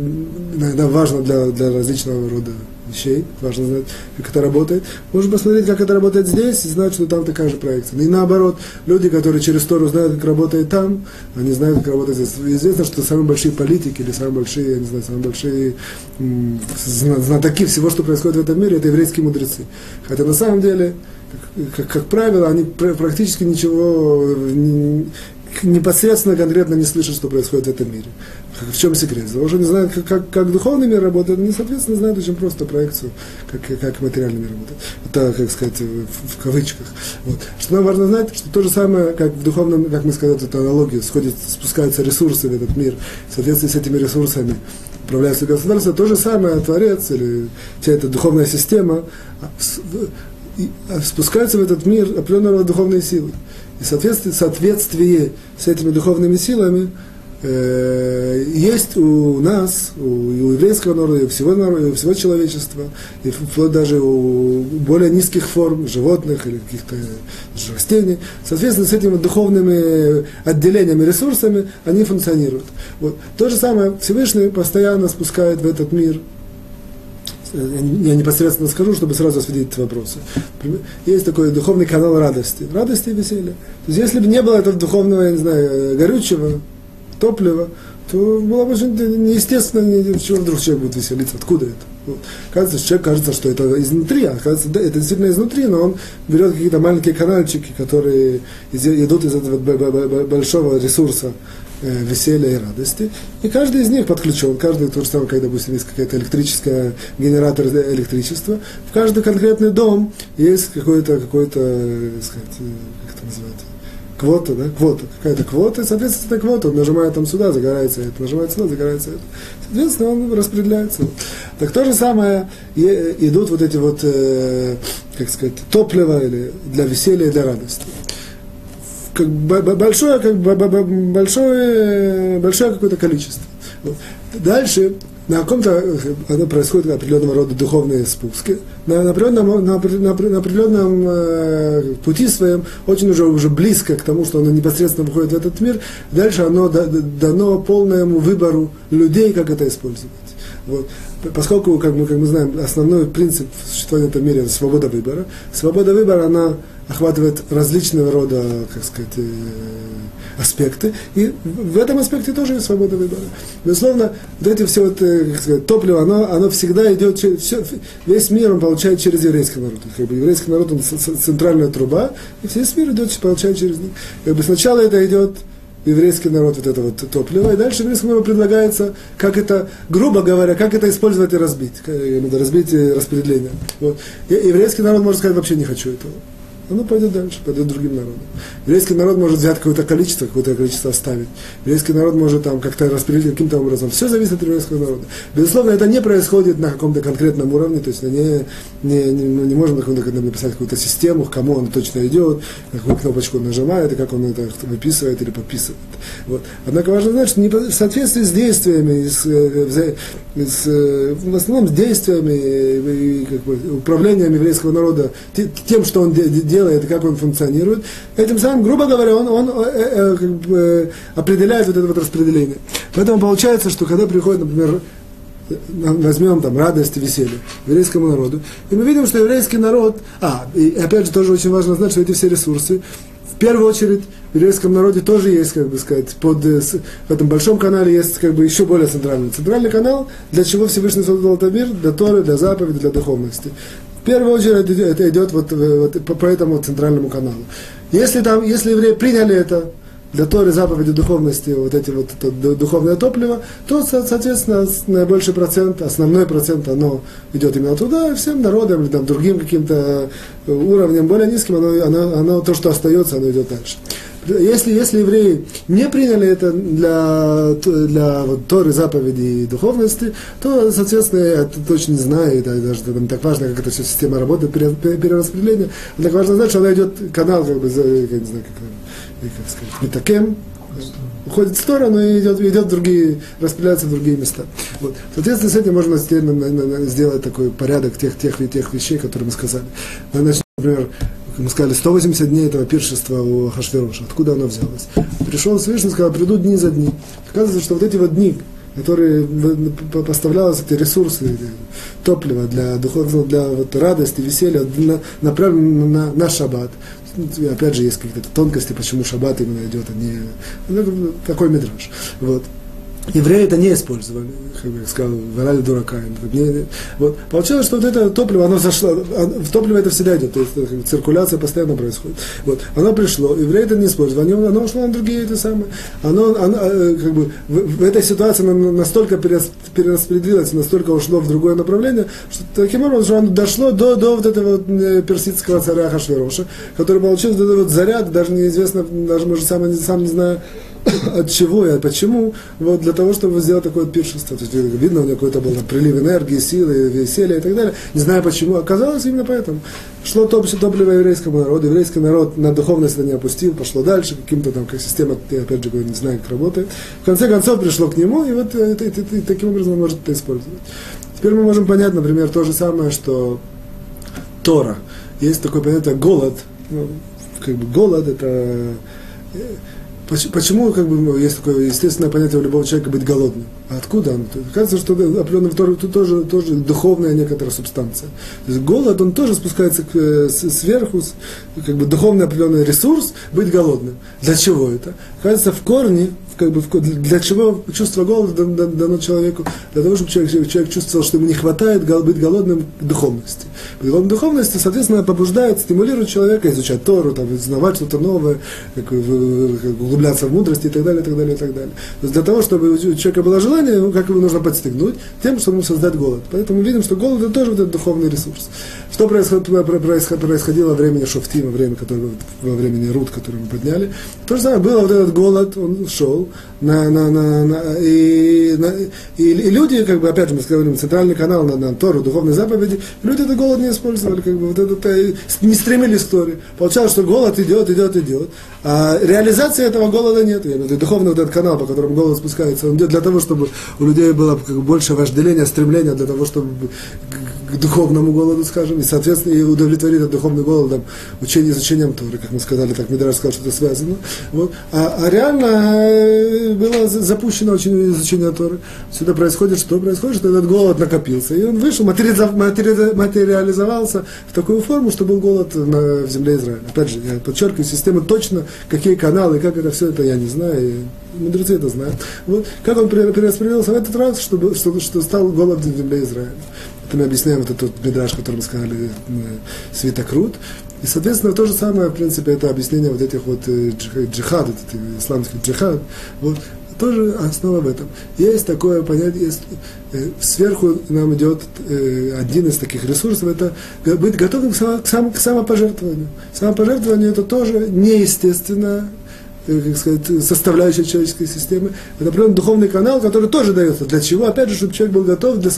иногда важно для, для различного рода вещей, важно знать, как это работает. Можно посмотреть, как это работает здесь, и знать, что там такая же проекция. И наоборот, люди, которые через Тору знают, как работает там, они знают, как работает здесь. Известно, что самые большие политики или самые большие, я не знаю, самые большие м- знатоки всего, что происходит в этом мире, это еврейские мудрецы. Хотя на самом деле, как, как, как правило, они пр- практически ничего не, непосредственно, конкретно не слышат, что происходит в этом мире. В чем секрет? Потому что они знают, как, как, как духовный мир работает, они, соответственно, знают очень просто проекцию, как, как материальный мир работает. Это, как сказать, в, в кавычках. Вот. Что нам важно знать, что то же самое, как в духовном, как мы сказали, это аналогия, сходит, спускаются ресурсы в этот мир, в соответствии с этими ресурсами управляется государство, то же самое Творец или вся эта духовная система спускается в этот мир определенного духовной силы. И в соответствии, в соответствии с этими духовными силами есть у нас, у еврейского народа, и у всего народа, и у всего человечества, и вплоть даже у более низких форм животных или каких-то растений, соответственно, с этими духовными отделениями, ресурсами они функционируют. Вот. То же самое Всевышний постоянно спускает в этот мир. Я непосредственно скажу, чтобы сразу осветить эти вопросы. Есть такой духовный канал радости. Радости и веселья. То есть, если бы не было этого духовного, я не знаю, горючего, топлива, то было бы очень неестественно, чего вдруг человек будет веселиться, откуда это. Вот. Кажется, что человек кажется, что это изнутри, а кажется, да, это действительно изнутри, но он берет какие-то маленькие канальчики, которые из- идут из этого б- б- б- большого ресурса э, веселья и радости, и каждый из них подключен, каждый, то же самое, как, допустим, есть какая-то электрическая, генератор электричества, в каждый конкретный дом есть какой-то, какой-то, так сказать, как это называется, квота, да, квота, какая-то квота, соответственно, это квота, он нажимает там сюда, загорается это, нажимает сюда, загорается это, соответственно, он распределяется. Так то же самое, и идут вот эти вот, э, как сказать, топлива или для веселья и для радости. Как большое, как большое, большое какое-то количество. Вот. Дальше на каком-то, оно происходит на определенного рода духовные спуски, на, на определенном, на, на, на определенном э, пути своем, очень уже, уже близко к тому, что оно непосредственно выходит в этот мир, дальше оно да, дано полному выбору людей, как это использовать. Вот. Поскольку, как мы, как мы знаем, основной принцип существования в этом мире – это свобода выбора. Свобода выбора, она охватывает различного рода, как сказать, аспекты. И в этом аспекте тоже есть свобода выбора. Безусловно, вот эти все вот, как сказать, топливо, оно, оно всегда идет, все, весь мир он получает через еврейский народ. Как бы еврейский народ, он центральная труба, и весь мир идет, получает через них. Как бы сначала это идет еврейский народ, вот это вот топливо, и дальше еврейскому народу предлагается, как это, грубо говоря, как это использовать и разбить, разбить распределение. Вот. И еврейский народ может сказать, вообще не хочу этого. Оно пойдет дальше, пойдет другим народам. Еврейский народ может взять какое-то количество, какое-то количество оставить. Еврейский народ может там как-то распределить каким-то образом. Все зависит от еврейского народа. Безусловно, это не происходит на каком-то конкретном уровне, то есть не, не, не, мы не можем на каком-то, написать какую-то систему, к кому он точно идет, на какую кнопочку он нажимает, и как он это выписывает или подписывает. Вот. Однако важно знать, что не по, в соответствии с действиями, с, с, в основном с действиями и как бы, управлением еврейского народа, тем, что он делает, делает, как он функционирует, этим самым, грубо говоря, он, он э, э, как бы определяет вот это вот распределение. Поэтому получается, что когда приходит, например, возьмем там радость и веселье еврейскому народу, и мы видим, что еврейский народ, а, и опять же тоже очень важно знать, что эти все ресурсы, в первую очередь, в еврейском народе тоже есть, как бы сказать, под, в этом большом канале есть как бы еще более центральный. Центральный канал, для чего Всевышний создал этот мир, для Торы, для заповеди, для духовности. В первую очередь это идет вот, вот, по, по этому центральному каналу. Если, там, если евреи приняли это, для Торы заповеди духовности, вот эти вот это духовное топливо, то, соответственно, наибольший процент, основной процент, оно идет именно туда, и всем народам или там, другим каким-то уровнем более низким, оно, оно, оно, то, что остается, оно идет дальше. Если, если евреи не приняли это для, для вот, Торы, заповедей и духовности, то, соответственно, я точно не знаю, и даже там, так важно, как эта вся система работает, перераспределение, так важно знать, что она идет, канал, как бы, за, я не знаю, как, как сказать, метакем, уходит в сторону и идет, идет в другие, распределяются в другие места. Вот. Соответственно, с этим можно сделать такой порядок тех, тех, тех вещей, которые мы сказали. Начнем, например, мы сказали, сто восемьдесят дней этого пиршества у Ахашвероша. Откуда оно взялось? Пришел Всевышний, сказал, придут дни за дни. Оказывается, что вот эти вот дни, которые поставлялись, эти ресурсы, топливо для духовного, для вот радости, веселья, направлены на, на, на Шаббат. Опять же, есть какие-то тонкости, почему Шаббат именно идет, а не... Ну, такой Мидраш. Вот. Евреи это не использовали, как я сказал, валяли дурака. Вот. Получалось, что вот это топливо, оно зашло, в топливо это всегда идет, то есть циркуляция постоянно происходит. Вот. Оно пришло, евреи это не использовали, оно, оно ушло на другие эти самые. Оно, оно, как бы, в, в этой ситуации оно настолько перераспределилось, настолько ушло в другое направление, что таким образом оно дошло до, до вот этого персидского царя Ахашвероша, который получил вот этот вот заряд, даже неизвестно, даже может сам, сам не знаю, от чего и почему, вот для того, чтобы сделать такое пиршество. То есть, видно, у него какой-то был прилив энергии, силы, веселья и так далее. Не знаю почему. Оказалось, именно поэтому. Шло топливо еврейскому народу. Еврейский народ на духовность это не опустил, пошло дальше, каким-то там, как система, я опять же говорю, не знаю, как работает. В конце концов, пришло к нему, и вот это, это, это, таким образом он может это использовать. Теперь мы можем понять, например, то же самое, что Тора. Есть такое понятие голод. Ну, как бы голод это... Почему, как бы, есть такое естественное понятие у любого человека быть голодным? А откуда оно? Кажется, что определенный второй тут тоже, тоже духовная некоторая субстанция. То есть голод, он тоже спускается к, сверху, как бы духовный определенный ресурс, быть голодным. Для чего это? Кажется, в корне, как бы, для чего чувство голода дано человеку? Для того, чтобы человек, человек чувствовал, что ему не хватает быть голодным духовности. Быть голодным духовности, соответственно, побуждает, стимулирует человека изучать Тору, там, узнавать что-то новое, как, как, углубляться в мудрость и так далее, и так далее, и так далее. То есть для того, чтобы у человека было желание, ну, как его нужно подстегнуть, тем, чтобы ему создать голод. Поэтому видим, что голод – это тоже вот этот духовный ресурс. Что происходило, происходило во времени Шофтима, время, которое, во времени Рут, который мы подняли? То же самое было, вот этот голод, он шел. На, на, на, на, и, на, и, и люди, как бы, опять же, мы говорим, центральный канал на, на Тору, духовные заповеди, люди этот голод не использовали, как бы, вот это, не стремились к Торе. Получалось, что голод идет, идет, идет. А реализации этого голода нет. Духовный вот этот канал, по которому голод спускается, он идет для того, чтобы у людей было как бы, больше вожделения, стремления для того, чтобы к, к духовному голоду, скажем, и, соответственно, и удовлетворить этот духовный голод там, учение, изучением Торы, как мы сказали, так Мидраш сказал, что это связано. Вот. А, а реально... было запущено очень изучение Торы. Сюда происходит, что происходит, что этот голод накопился. И он вышел, материализовался в такую форму, что был голод на, в земле Израиля. Опять же, я подчеркиваю, система точно, какие каналы, как это все, это я не знаю, и мудрецы это знают. Вот. Как он перераспределился в этот раз, чтобы, что, что стал голод в земле Израиля. Это мы объясняем вот этот Мидраш, который мы сказали, свиток Рут. И, соответственно, то же самое, в принципе, это объяснение вот этих вот джихад, этот исламский джихад, вот, тоже основа в этом. Есть такое понятие, есть, э, сверху нам идет э, один из таких ресурсов, это быть готовым к, само, к, само, к самопожертвованию. Самопожертвование это тоже неестественно, как сказать, составляющая человеческой системы. Это определенный духовный канал, который тоже дается. Для чего? Опять же, чтобы человек был готов для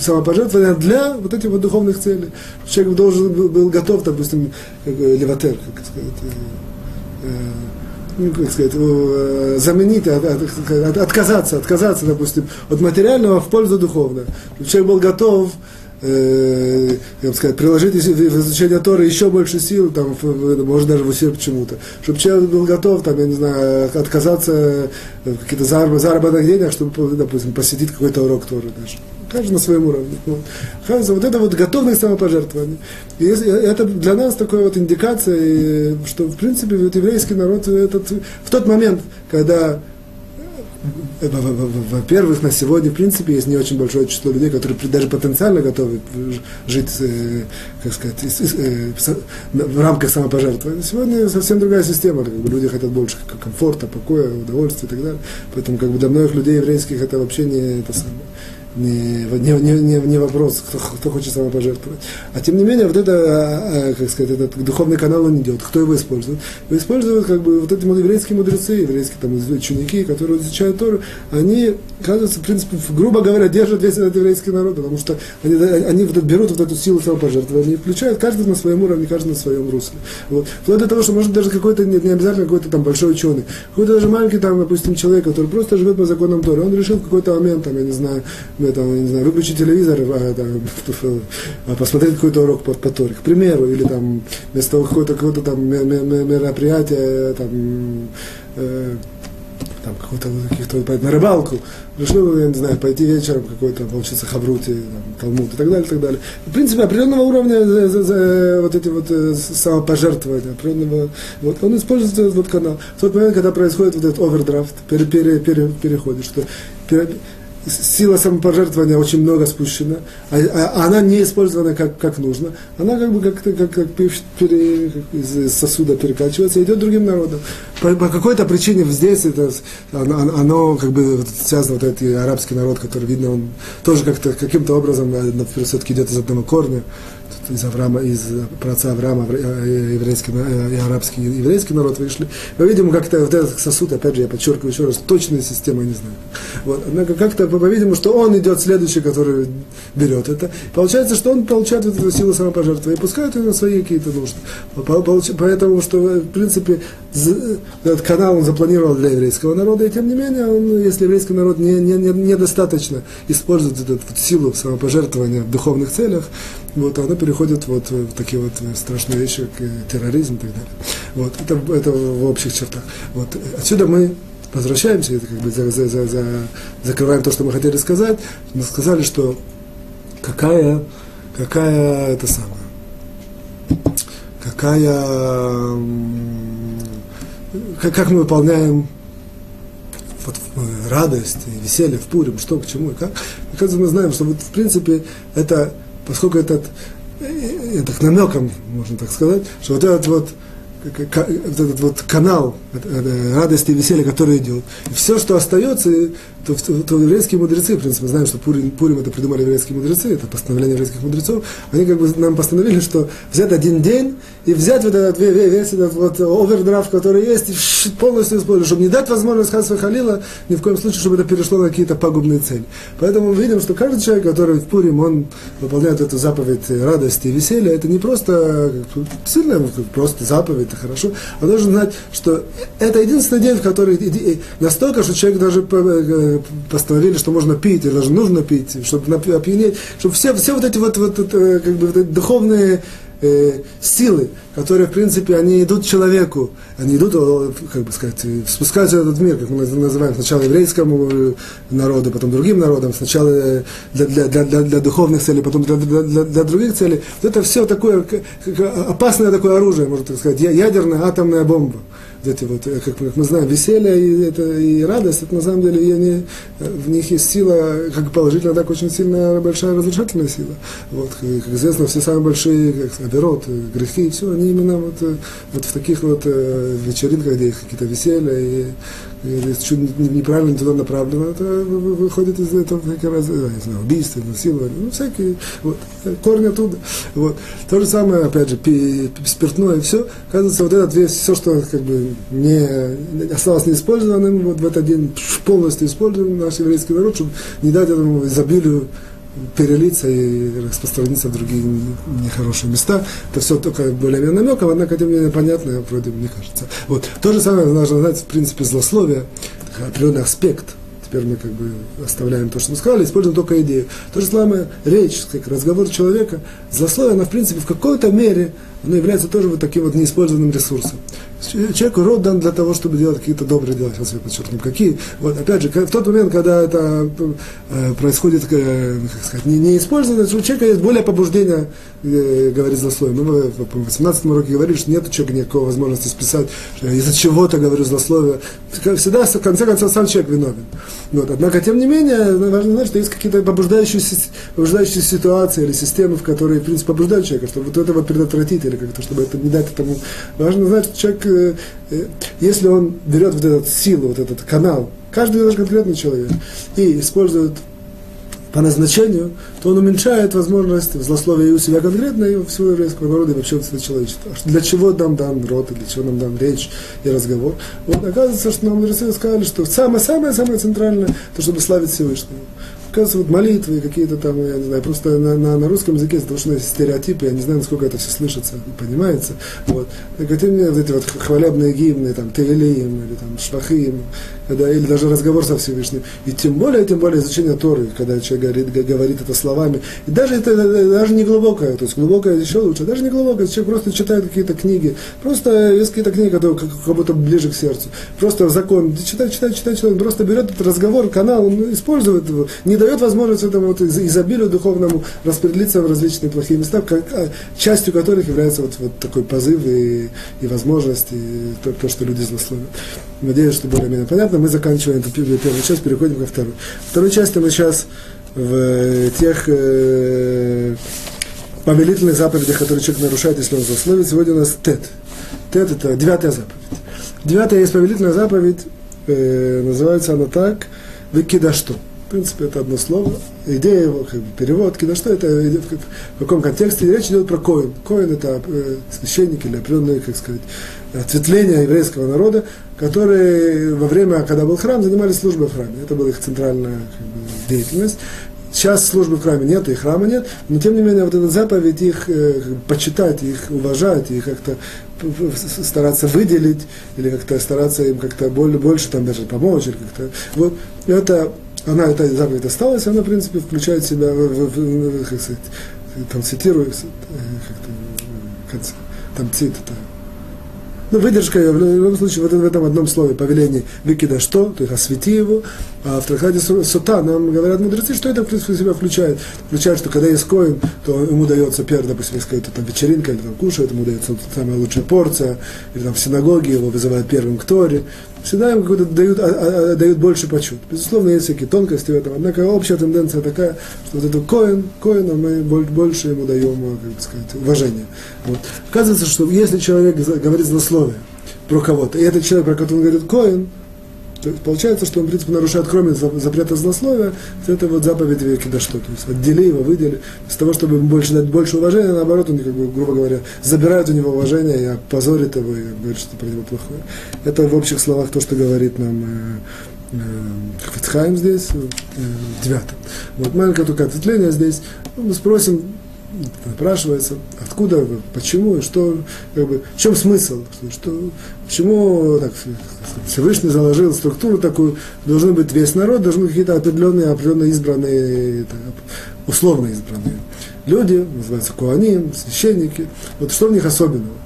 самопожертвования, для вот этих вот духовных целей. Человек должен был готов, допустим, леватер, как сказать, ну, как сказать, заменить, отказаться, отказаться, допустим, от материального в пользу духовного. Человек был готов Э, я бы сказал, приложить в изучение Торы еще больше сил, там, в, может даже в ущерб чему-то, чтобы человек был готов, там, я не знаю, отказаться от каких-то заработных денег, чтобы, допустим, посетить какой-то урок Торы даже. Каждый на своем уровне. Вот, вот это вот готовность к самопожертвованию. И это для нас такая вот индикация, что, в принципе, вот еврейский народ этот, в тот момент, когда во-первых, на сегодня, в принципе, есть не очень большое число людей, которые даже потенциально готовы жить, как сказать, в рамках самопожертвования. Сегодня совсем другая система. Как бы люди хотят больше комфорта, покоя, удовольствия и так далее. Поэтому как бы для многих людей еврейских это вообще не это самое. Не, не, не, не вопрос, кто, кто хочет самопожертвовать. А тем не менее, вот это, как сказать, этот духовный канал он не делает. Кто его использует? Его используют как бы вот эти еврейские мудрецы, еврейские там ученики, которые изучают Тору, они, кажется, в принципе, грубо говоря, держат весь этот еврейский народ, потому что они, они вот, берут вот эту силу самопожертвования и включают, каждый на своем уровне, каждый на своем русле. Вот. Вплоть до того, что может даже какой-то, не, не обязательно какой-то там большой ученый, какой-то даже маленький там, допустим, человек, который просто живет по законам Торы, он решил в какой-то момент, там, я не знаю, Там, не знаю, выключить телевизор, а, там, посмотреть какой-то урок по, по Торе, к примеру, или там вместо какого-то, какого-то там мероприятия, там, э, там какого-то каких-то на рыбалку, решил, я не знаю, пойти вечером какой-то, получится хавруте, Талмуд и так далее, и так далее. В принципе, определенного уровня за, за, за, вот эти вот самопожертвования, определенного, вот, он используется этот вот канал. В тот момент, когда происходит вот этот овердрафт, пере, пере, пере, переходит, что пере, сила самопожертвования очень много спущена, а, а она не использована как, как нужно, она как бы как-то как, как пере, из сосуда перекачивается и идет другим народам. По, по какой-то причине здесь это, оно, оно как бы связано, вот этот арабский народ, который, видно, он тоже как-то, каким-то образом все-таки идет из одного корня, из Авраама, из праотца Авраама, еврейский и арабский, еврейский народ вышли. Но, видимо, как-то вот этот сосуд, опять же, я подчеркиваю еще раз, точная система, я не знаю. Вот. Однако как-то, по-видимому, что он идет следующий, который берет это. Получается, что он получает вот эту силу самопожертвования и пускает ее на свои какие-то нужды. Поэтому, что, в принципе, этот канал он запланировал для еврейского народа, и тем не менее, он, если еврейский народ не, не, не, недостаточно использует эту вот силу самопожертвования в духовных целях, вот, она переходит вот в такие вот страшные вещи, как терроризм и так далее. Вот, это, это в общих чертах. Вот. Отсюда мы возвращаемся, это как бы за, за, за, за, закрываем то, что мы хотели сказать. Мы сказали, что какая, какая это самое, какая, как, как мы выполняем вот, радость и веселье в Пурим, что, к чему и как. Оказывается, мы знаем, что вот в принципе это, поскольку этот, это намеком, можно так сказать, что вот этот вот, вот, этот вот канал радости и веселья, который идет, и все, что остается, то, то еврейские мудрецы, в принципе, знаем, что Пурим, Пурим это придумали еврейские мудрецы, это постановление еврейских мудрецов, они как бы нам постановили, что взять один день и взять вот этот весь этот вот овердрафт, который есть, и полностью использовать, чтобы не дать возможность Хасва Халила, ни в коем случае, чтобы это перешло на какие-то пагубные цели. Поэтому мы видим, что каждый человек, который в Пурим, он выполняет эту заповедь радости и веселья, это не просто сильно, просто заповедь, это хорошо, а должен знать, что это единственный день, в который настолько, что человек даже постановили, что можно пить, или даже нужно пить, чтобы опьянеть, чтобы все, все вот эти вот, вот, вот, как бы, вот эти духовные э, силы, которые, в принципе, они идут человеку, они идут, как бы сказать, спускаются в этот мир, как мы называем, сначала еврейскому народу, потом другим народам, сначала для, для, для, для духовных целей, потом для, для, для других целей. Вот это все такое, опасное такое оружие, можно так сказать, ядерная атомная бомба. Эти вот, как, как мы знаем, веселье и, это, и радость, это на самом деле и они, в них есть сила, как положительная, так очень сильная, большая разрушительная сила. Вот, и, как известно, все самые большие оберот, грехи и все, они именно вот, вот в таких вот вечеринках, где есть какие-то веселья, и, и чуть неправильно туда направлено, это выходит из этого всякие раз, убийства, насилования, ну всякие, вот, корни оттуда. Вот. То же самое, опять же, пи, пи, спиртное и все, кажется, вот этот весь, все, что как бы не, осталось неиспользованным, вот в этот день полностью использован наш еврейский народ, чтобы не дать этому изобилию перелиться и распространиться в другие нехорошие места. Это все только более-менее намеком, однако тем не менее понятно, вроде мне кажется. Вот. То же самое нужно знать, в принципе, злословие, определенный аспект. Теперь мы как бы оставляем то, что мы сказали, используем только идею. То же самое речь, как разговор человека, злословие, оно в принципе в какой-то мере оно является тоже вот таким вот неиспользованным ресурсом. Человеку род дан для того, чтобы делать какие-то добрые дела, сейчас я подчеркну, какие. Вот, опять же, в тот момент, когда это происходит, как сказать, неиспользование, у человека есть более побуждение говорить злословие. Мы в восемнадцатом уроке говорили, что нет у человека никакой возможности списать, что из-за чего-то говорю злословие. Всегда, в конце концов, сам человек виновен. Вот, однако, тем не менее, важно знать, что есть какие-то побуждающие, побуждающие ситуации или системы, в которые, в принципе, побуждают человека, чтобы вот этого предотвратить, или как-то, чтобы это не дать этому. Важно знать, что человек, если он берет вот эту силу, вот этот канал, каждый даже конкретный человек, и использует по назначению, то он уменьшает возможность злословия и у себя конкретно, и у всего еврейского народа, и вообще всего человечества. Для чего нам дан рот, и для чего нам дан речь и разговор? Вот оказывается, что нам мудрецы сказали, что самое-самое-самое центральное, то чтобы славить Всевышнего. Оказывается, вот молитвы какие-то там, я не знаю, просто на, на, на русском языке, потому что есть стереотипы, я не знаю, насколько это все слышится и понимается. Вот. Так вот, именно вот эти вот хвалебные гимны, там, Теилим, или там, Швахим, когда, или даже разговор со Всевышним. И тем более, тем более изучение Торы, когда человек говорит, говорит это словами. И даже это даже не глубокое, то есть глубокое еще лучше, даже не глубокое, человек просто читает какие-то книги, просто есть какие-то книги, которые как, как будто ближе к сердцу. Просто закон, читает, читает, читает, читает, просто берет этот разговор, канал, он использует его, не дает возможность этому вот изобилию духовному распределиться в различные плохие места, как, частью которых является вот, вот такой позыв и, и возможность, и то, то, что люди злословят. Надеюсь, что более-менее понятно. Мы заканчиваем эту первую часть, переходим ко второй. Второй части мы сейчас в тех э, повелительных заповедях, которые человек нарушает, если он злословит. Сегодня у нас Тет. Тет – это девятая заповедь. Девятая есть повелительная заповедь, э, называется она так «Выкидашто». В принципе, это одно слово. Идея его, как бы, перевод, да что это, в каком контексте. Речь идет про Коин. Коин – это священник или определенное, как сказать, ответвление еврейского народа, которые во время, когда был храм, занимались службой в храме. Это была их центральная, как бы, деятельность. Сейчас службы в храме нет, и храма нет, но тем не менее вот эта заповедь их э, почитать, их уважать, и как-то стараться выделить, или как-то стараться им как-то более, больше там даже помочь, или как-то. Вот это… Она, эта заповедь осталась, она, в принципе, включает в себя, в, в, в, как сказать, там цитирую, как-то, там цит, это, ну, выдержка, в любом случае, в этом одном слове, повеление «выкида что», то есть «освети его», а в трактате «Сута» нам говорят мудрецы, что это, в принципе, себя включает. Включает, что когда есть коин, то ему дается первая, допустим, если какая-то там вечеринка, или там кушает, ему дается самая лучшая порция, или там в синагоге его вызывают первым к Торе. Всегда им какой-то дают, а, а, дают больше почет. Безусловно, есть всякие тонкости в этом, однако общая тенденция такая, что вот этот коин, коину мы больше ему даем, как сказать, уважение. Вот. Оказывается, что если человек говорит злословие про кого-то, и этот человек, про которого он говорит коин, то есть получается, что он, в принципе, нарушает, кроме запрета злословия, это вот заповедь веки, да что, то есть отдели его, выдели, из того, чтобы ему больше дать больше уважения, наоборот, он, как бы, грубо говоря, забирает у него уважение и опозорит его, и говорит, что про него плохое. Это в общих словах то, что говорит нам э, э, Хафец Хаим здесь, в девятом. Вот маленькое только ответвление здесь. Мы спросим, спрашивается, откуда, почему и что, как бы, в чем смысл, что, почему так, Всевышний заложил структуру такую, должен быть весь народ, должны быть какие-то определенные, определенно избранные, условно избранные люди, называются коаним, священники, вот что в них особенного.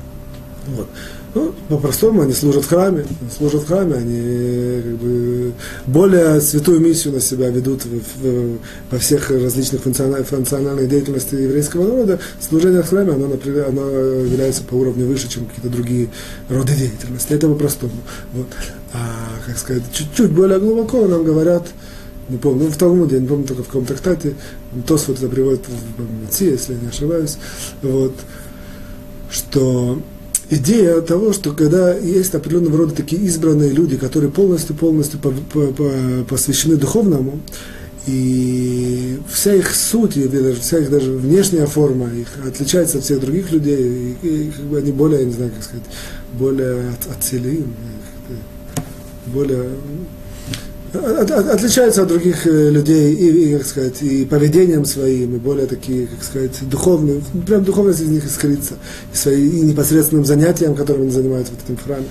Вот. Ну, по-простому, они служат в храме, служат в храме, они, как бы, более святую миссию на себя ведут в, в, во всех различных функциональных, функциональных деятельностях еврейского народа. Служение в храме, оно, например, оно является по уровню выше, чем какие-то другие роды деятельности. Это по-простому. Вот. А, как сказать, чуть-чуть более глубоко нам говорят, не помню, ну, в Талмуде, я не помню только в каком трактате, Тос вот это приводит в Массии, если я не ошибаюсь, вот, что… Идея того, что когда есть определенного рода такие избранные люди, которые полностью-полностью посвящены духовному, и вся их суть, вся их даже внешняя форма их отличается от всех других людей, и, и как бы они более, я не знаю, как сказать, более от, отцели, более… От, от, отличаются от других людей и, и, как сказать, и поведением своим, и более такие, как сказать, духовные, прям духовность из них искрится, и, свои, и непосредственным занятием, которым они занимаются в этом храме.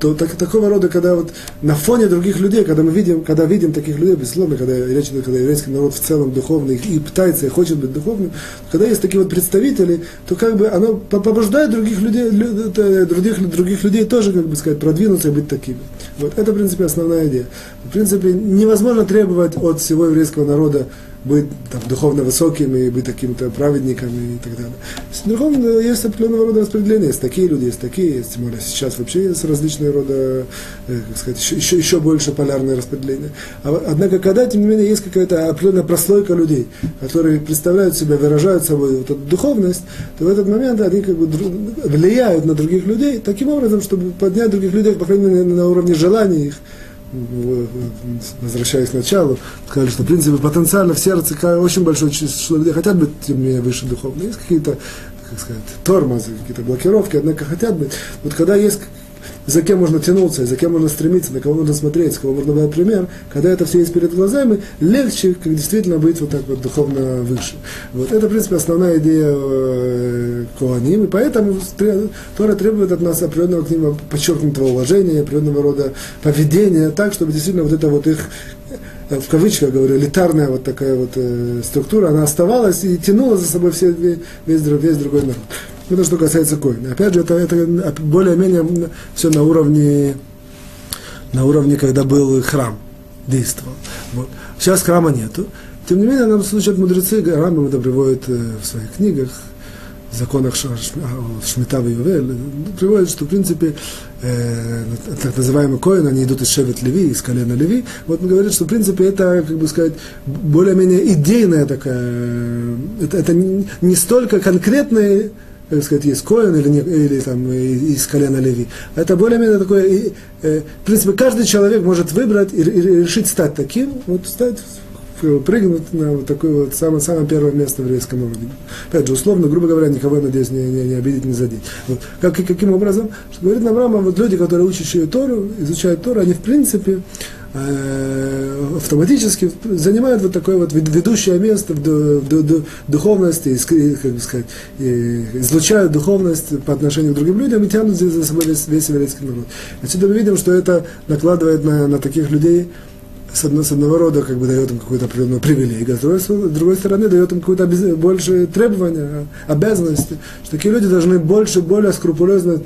то, так, такого рода, когда вот на фоне других людей, когда мы видим, когда видим таких людей, безусловно, когда речь идет, когда еврейский народ в целом духовный и пытается, и хочет быть духовным, когда есть такие вот представители, то как бы оно побуждает других людей, других, других людей тоже, как бы сказать, продвинуться и быть такими. Вот. Это, в принципе, основная идея. В принципе, невозможно требовать от всего еврейского народа быть там, духовно высоким и быть таким-то праведником и так далее. Духовно есть определенного рода распределение. Есть такие люди, есть такие, есть, тем более сейчас вообще есть различные рода, как сказать, еще, еще, еще больше полярное распределение. Однако, когда, тем не менее, есть какая-то определенная прослойка людей, которые представляют себя, выражают собой вот эту духовность, то в этот момент они как бы влияют на других людей таким образом, чтобы поднять других людей, по крайней мере, на уровне желаний их. Возвращаясь к началу, сказали, что в принципе потенциально в сердце очень большое число людей хотят быть тем не менее выше духовно. Есть какие-то, как сказать, тормозы, какие-то блокировки, однако хотят быть. Вот когда есть за кем можно тянуться, за кем можно стремиться, на кого можно смотреть, с кого можно брать пример, когда это все есть перед глазами, легче как действительно быть вот так вот духовно выше. Вот это, в принципе, основная идея э, коаним, и поэтому Тора требует от нас определенного к ним подчеркнутого уважения, определенного рода поведения, так, чтобы действительно вот это вот их, в кавычках говорю, элитарная вот такая вот э, структура, она оставалась и тянула за собой все, весь, весь другой народ. Это что касается коина. Опять же, это, это более-менее все на уровне, на уровне, когда был храм, действовал. Вот. Сейчас храма нету. Тем не менее, нам случат мудрецы, Рамбам это приводит в своих книгах, в законах Шмита и Ювель, приводит, что, в принципе, э, так называемые коин, они идут из Шевет-Леви, из колена Леви. Вот он говорит, что, в принципе, это, как бы сказать, более-менее идейная такая, это, это не столько конкретные, как сказать, из коин или, не, или там, из колена Леви. Это более-менее такое... И, э, в принципе, каждый человек может выбрать и, и решить стать таким, вот стать, прыгнуть на вот такое вот самое, самое первое место в еврейском уровне. Опять же, условно, грубо говоря, никого, я надеюсь, не, не, не обидеть, не задеть. Вот. Как, и каким образом? Что говорит нам Рамбам, вот люди, которые учат Тору, изучают Тору, они, в принципе, автоматически занимают вот такое вот ведущее место в духовности, как бы сказать, излучают духовность по отношению к другим людям и тянут за собой весь, весь еврейский народ. Отсюда мы видим, что это накладывает на, на таких людей с, одно, с одного рода, как бы дает им какую-то определенную привилегию, а с другой, с другой стороны дает им какое-то обез... больше требования, обязанности, что такие люди должны больше, более скрупулезно,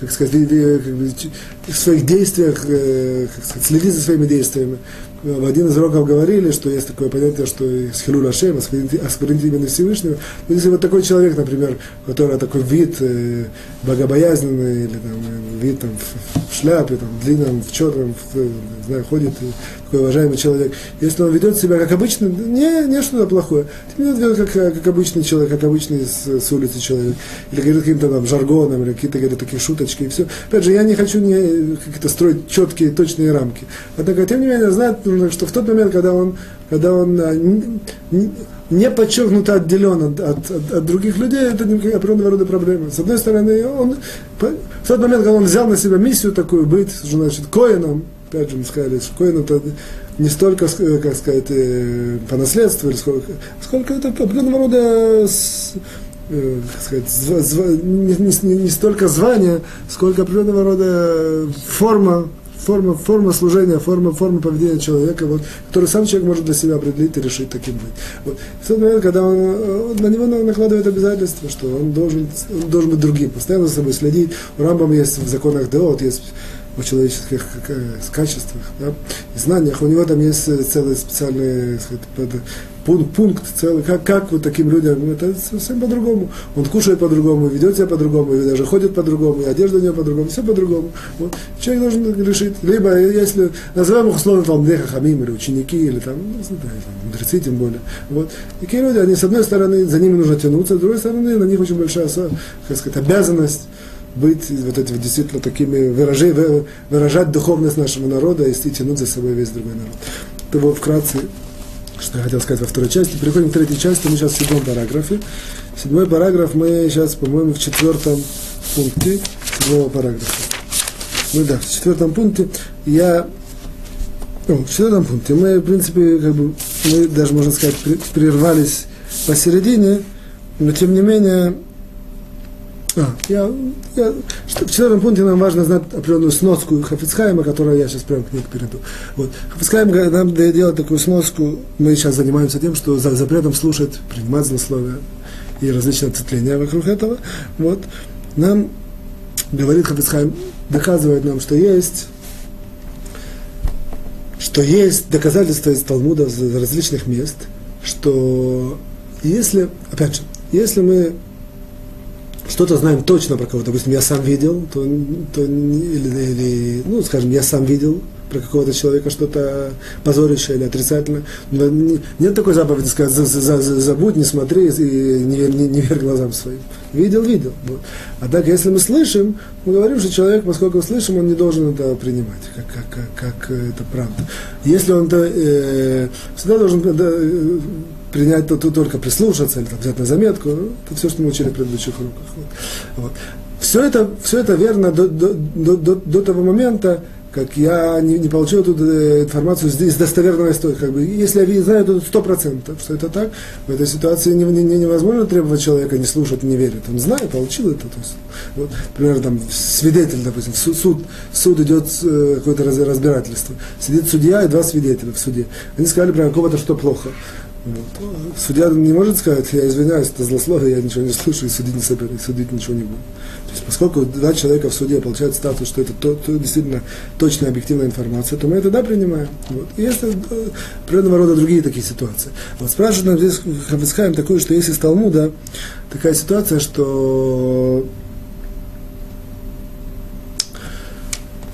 как сказать, в своих действиях, как сказать, следить за своими действиями. В один из уроков говорили, что есть такое понятие, что с Хелюрашей, осквернить именно Всевышнего. Но если вот такой человек, например, у которого такой вид э, богобоязненный, или там, вид там, в, в шляпе, там, в длинном, в черном, в, не знаю, ходит, такой уважаемый человек, если он ведет себя как обычный, не, не что-то плохое, ведет себя как, как обычный человек, как обычный с, с улицы человек, или говорит каким-то там жаргоном, или какие-то говорят, такие шуточки, и все. Опять же, я не хочу не, как-то строить четкие, точные рамки. Однако, тем не менее, знает, что в тот момент, когда он, когда он не подчеркнуто отделен от, от, от других людей, это определенного рода проблема. С одной стороны, он, в тот момент, когда он взял на себя миссию такую, быть, значит, коином, опять же, мы сказали, что коин это не столько, как сказать, по наследству, сколько, сколько это определенного рода... Как сказать, зв- зв- не, не, не столько звания, сколько определенного рода форма, форма, форма служения, форма, форма поведения человека, вот, который сам человек может для себя определить и решить таким быть. Вот. В тот момент, когда он, он, на него накладывает обязательства, что он должен, он должен быть другим, постоянно за собой следить. У Рамбама есть в законах Деот, есть о человеческих как, качествах, да, и знаниях. У него там есть целый специальный, так сказать, пункт, пункт целый, как, как вот таким людям, это совсем по-другому. Он кушает по-другому, ведет себя по-другому, и даже ходит по-другому, и одежда у него по-другому, все по-другому. Вот. Человек должен решить, либо, если, назовем их условно, Талмудей Хахамим, или ученики, или там, не знаю, там, мудрецы, тем более. Вот. Такие люди, они, с одной стороны, за ними нужно тянуться, с другой стороны, на них очень большая, как сказать, обязанность быть вот эти вот действительно такими, выражи, выражать духовность нашего народа и тянуть за собой весь другой народ. Это вот вкратце, что я хотел сказать во второй части. Переходим к третьей части, мы сейчас в седьмом параграфе. Седьмой параграф мы сейчас, по-моему, в четвертом пункте седьмого параграфа. Ну да, в четвертом пункте я... О, в четвертом пункте мы, в принципе, как бы, мы даже, можно сказать, прервались посередине, но тем не менее... А, я, я, что, в четвертом пункте нам важно знать определенную сноску Хафец Хаима, которую я сейчас прямо к ней перейду. Вот. Хафец Хаим нам делает такую сноску, мы сейчас занимаемся тем, что за запретом слушать, принимать злословия и различные ответвления вокруг этого. Вот. Нам говорит Хафец Хаим, доказывает нам, что есть, что есть доказательства из Талмуда, из различных мест, что если, опять же, если мы что-то знаем точно про кого-то, допустим, я сам видел, то, то или, или, ну, скажем, я сам видел про какого-то человека что-то позорящее или отрицательное, но нет такой заповеди сказать, забудь, не смотри и не, не, не верь глазам своим. Видел, видел. Вот. А так, если мы слышим, мы говорим, что человек, поскольку слышим, он не должен это принимать, как, как, как, как это правда. Если он это, э, всегда должен... Да, принять, то, то только прислушаться, или там, взять на заметку, это все, что мы учили в предыдущих уроках. Вот. Вот. Все, это, все это верно до, до, до, до того момента, как я не, не получил эту информацию из достоверного источника. Как бы, если я знаю, то сто процентов, что это так, в этой ситуации не, не, невозможно требовать человека не слушать, не верит. Он знает, получил это. То есть, вот, например, там, свидетель, допустим, в суд, суд, в суд идет э, какое-то разбирательство. Сидит судья и два свидетеля в суде. Они сказали про какого-то, что плохо. Вот. Судья не может сказать, я извиняюсь, это злословие, я ничего не слышу, и судить не собираюсь, судить ничего не буду. То есть, поскольку два человека в суде получают статус, что это то, то, действительно точная объективная информация, то мы это да принимаем. Вот. И есть определенного рода другие такие ситуации. Вот спрашивают нам здесь Хафец Хаим такое, что есть из Талмуда такая ситуация, что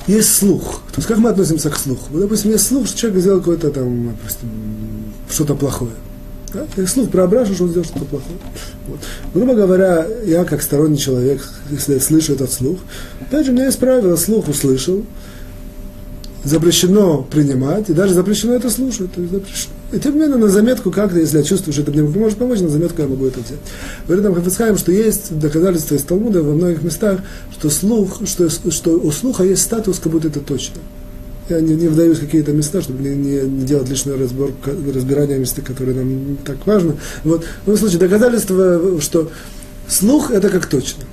есть слух. То есть как мы относимся к слуху? Вот, допустим, есть слух, что человек сделал какое-то там, допустим, что-то плохое. Да? И слух пробрашиваешь, он сделал что-то плохое. Вот. Грубо говоря, я как сторонний человек, если я слышу этот слух, опять же, у меня есть правило, слух услышал, запрещено принимать, и даже запрещено это слушать. То есть запрещено. И тем не менее, на заметку как-то, если я чувствую, что это мне может помочь, на заметку я могу это взять. Говорит нам Хафец Хаим, что есть доказательства из Талмуда во многих местах, что, слух, что, что у слуха есть статус, как будто это точно. Я не, не вдаюсь в какие-то места, чтобы не, не, не делать лишнюю разборку, разбирание мест, которые нам не так важно. Вот. В любом случае, доказательство, что слух – это как точно.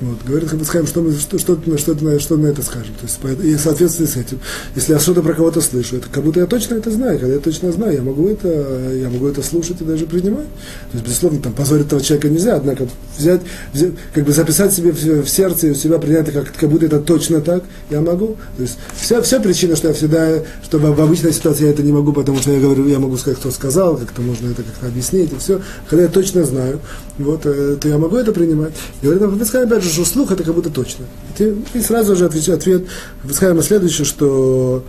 Вот, говорит Хафец Хаим, что, мы, что, что, что, что, что на это скажем. То есть, и в соответствии с этим, если я что-то про кого-то слышу, это как будто я точно это знаю, когда я точно знаю, я могу это, я могу это слушать и даже принимать. То есть, безусловно, там, позорить этого человека нельзя, однако взять, взять, как бы записать себе в, в сердце и у себя принять, это как, как будто это точно так, я могу. То есть, вся, вся причина, что я всегда, что в обычной ситуации я это не могу, потому что я говорю, я могу сказать, кто сказал, как-то можно это как-то объяснить, и все. Когда я точно знаю, вот, то я могу это принимать. И говорит, Хафец Хаим, опять же, что слух это как будто точно. И сразу же отвечу, ответ выпускаем на следующее, что,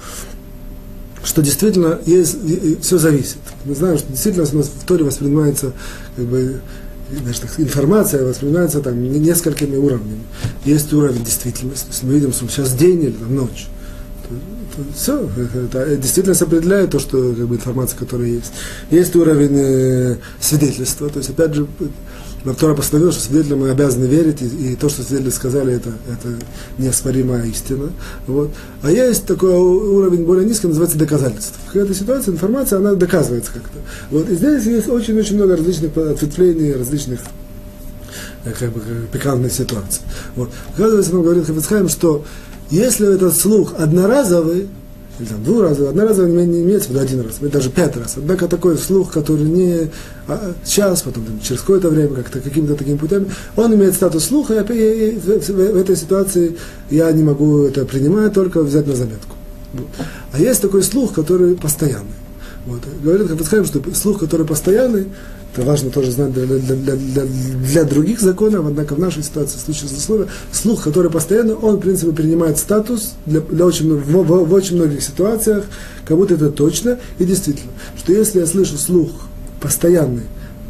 что действительно есть, все зависит. Мы знаем, что действительно у нас в Торе воспринимается как бы, даже так, информация воспринимается там, несколькими уровнями. Есть уровень действительности. Если мы видим, что сейчас день или там, ночь. Все, это действительно определяет то, что как бы, информация, которая есть. Есть уровень э, свидетельства, то есть опять же, Тора постановила, что свидетелям мы обязаны верить, и, и то, что свидетели сказали, это, это неоспоримая истина. Вот. А есть такой уровень более низкий, называется доказательство. В этой ситуации информация, она доказывается как-то. Вот. И здесь есть очень-очень много различных ответвлений, различных как бы, пикантных ситуаций. Вот. Оказывается, нам говорит Хафец Хаим, что если этот слух одноразовый, или там двуразовый, одноразовый не имеется в виду один раз, даже пять раз. Однако такой слух, который не а, сейчас, потом там, через какое-то время, как-то каким-то таким путем, он имеет статус слуха, и, и, и в, в этой ситуации я не могу это принимать, только взять на заметку. Вот. А есть такой слух, который постоянный. Вот. Говорит Хафец Хаим, что слух, который постоянный, это важно тоже знать для, для, для, для других законов, однако в нашей ситуации, в случае злословия, слух, который постоянно, он, в принципе, принимает статус для, для очень, в, в, в очень многих ситуациях, как будто это точно и действительно. Что если я слышу слух постоянный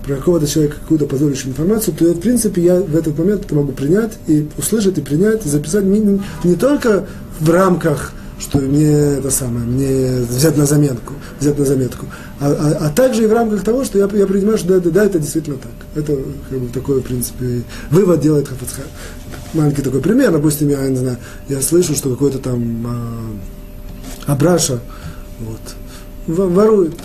про какого-то человека, какую-то позорящую информацию, то, в принципе, я в этот момент это могу принять, и услышать, и принять, и записать не, не, не только в рамках что мне это самое, мне взять на заметку, взять на заметку. А, а, а также и в рамках того, что я, я принимаю, что да, да, это действительно так. Это как бы, такой, в принципе, вывод делает Хафец Хаим. Маленький такой пример, допустим, я не знаю, я слышу, что какой-то там э, Абраша вот, ворует.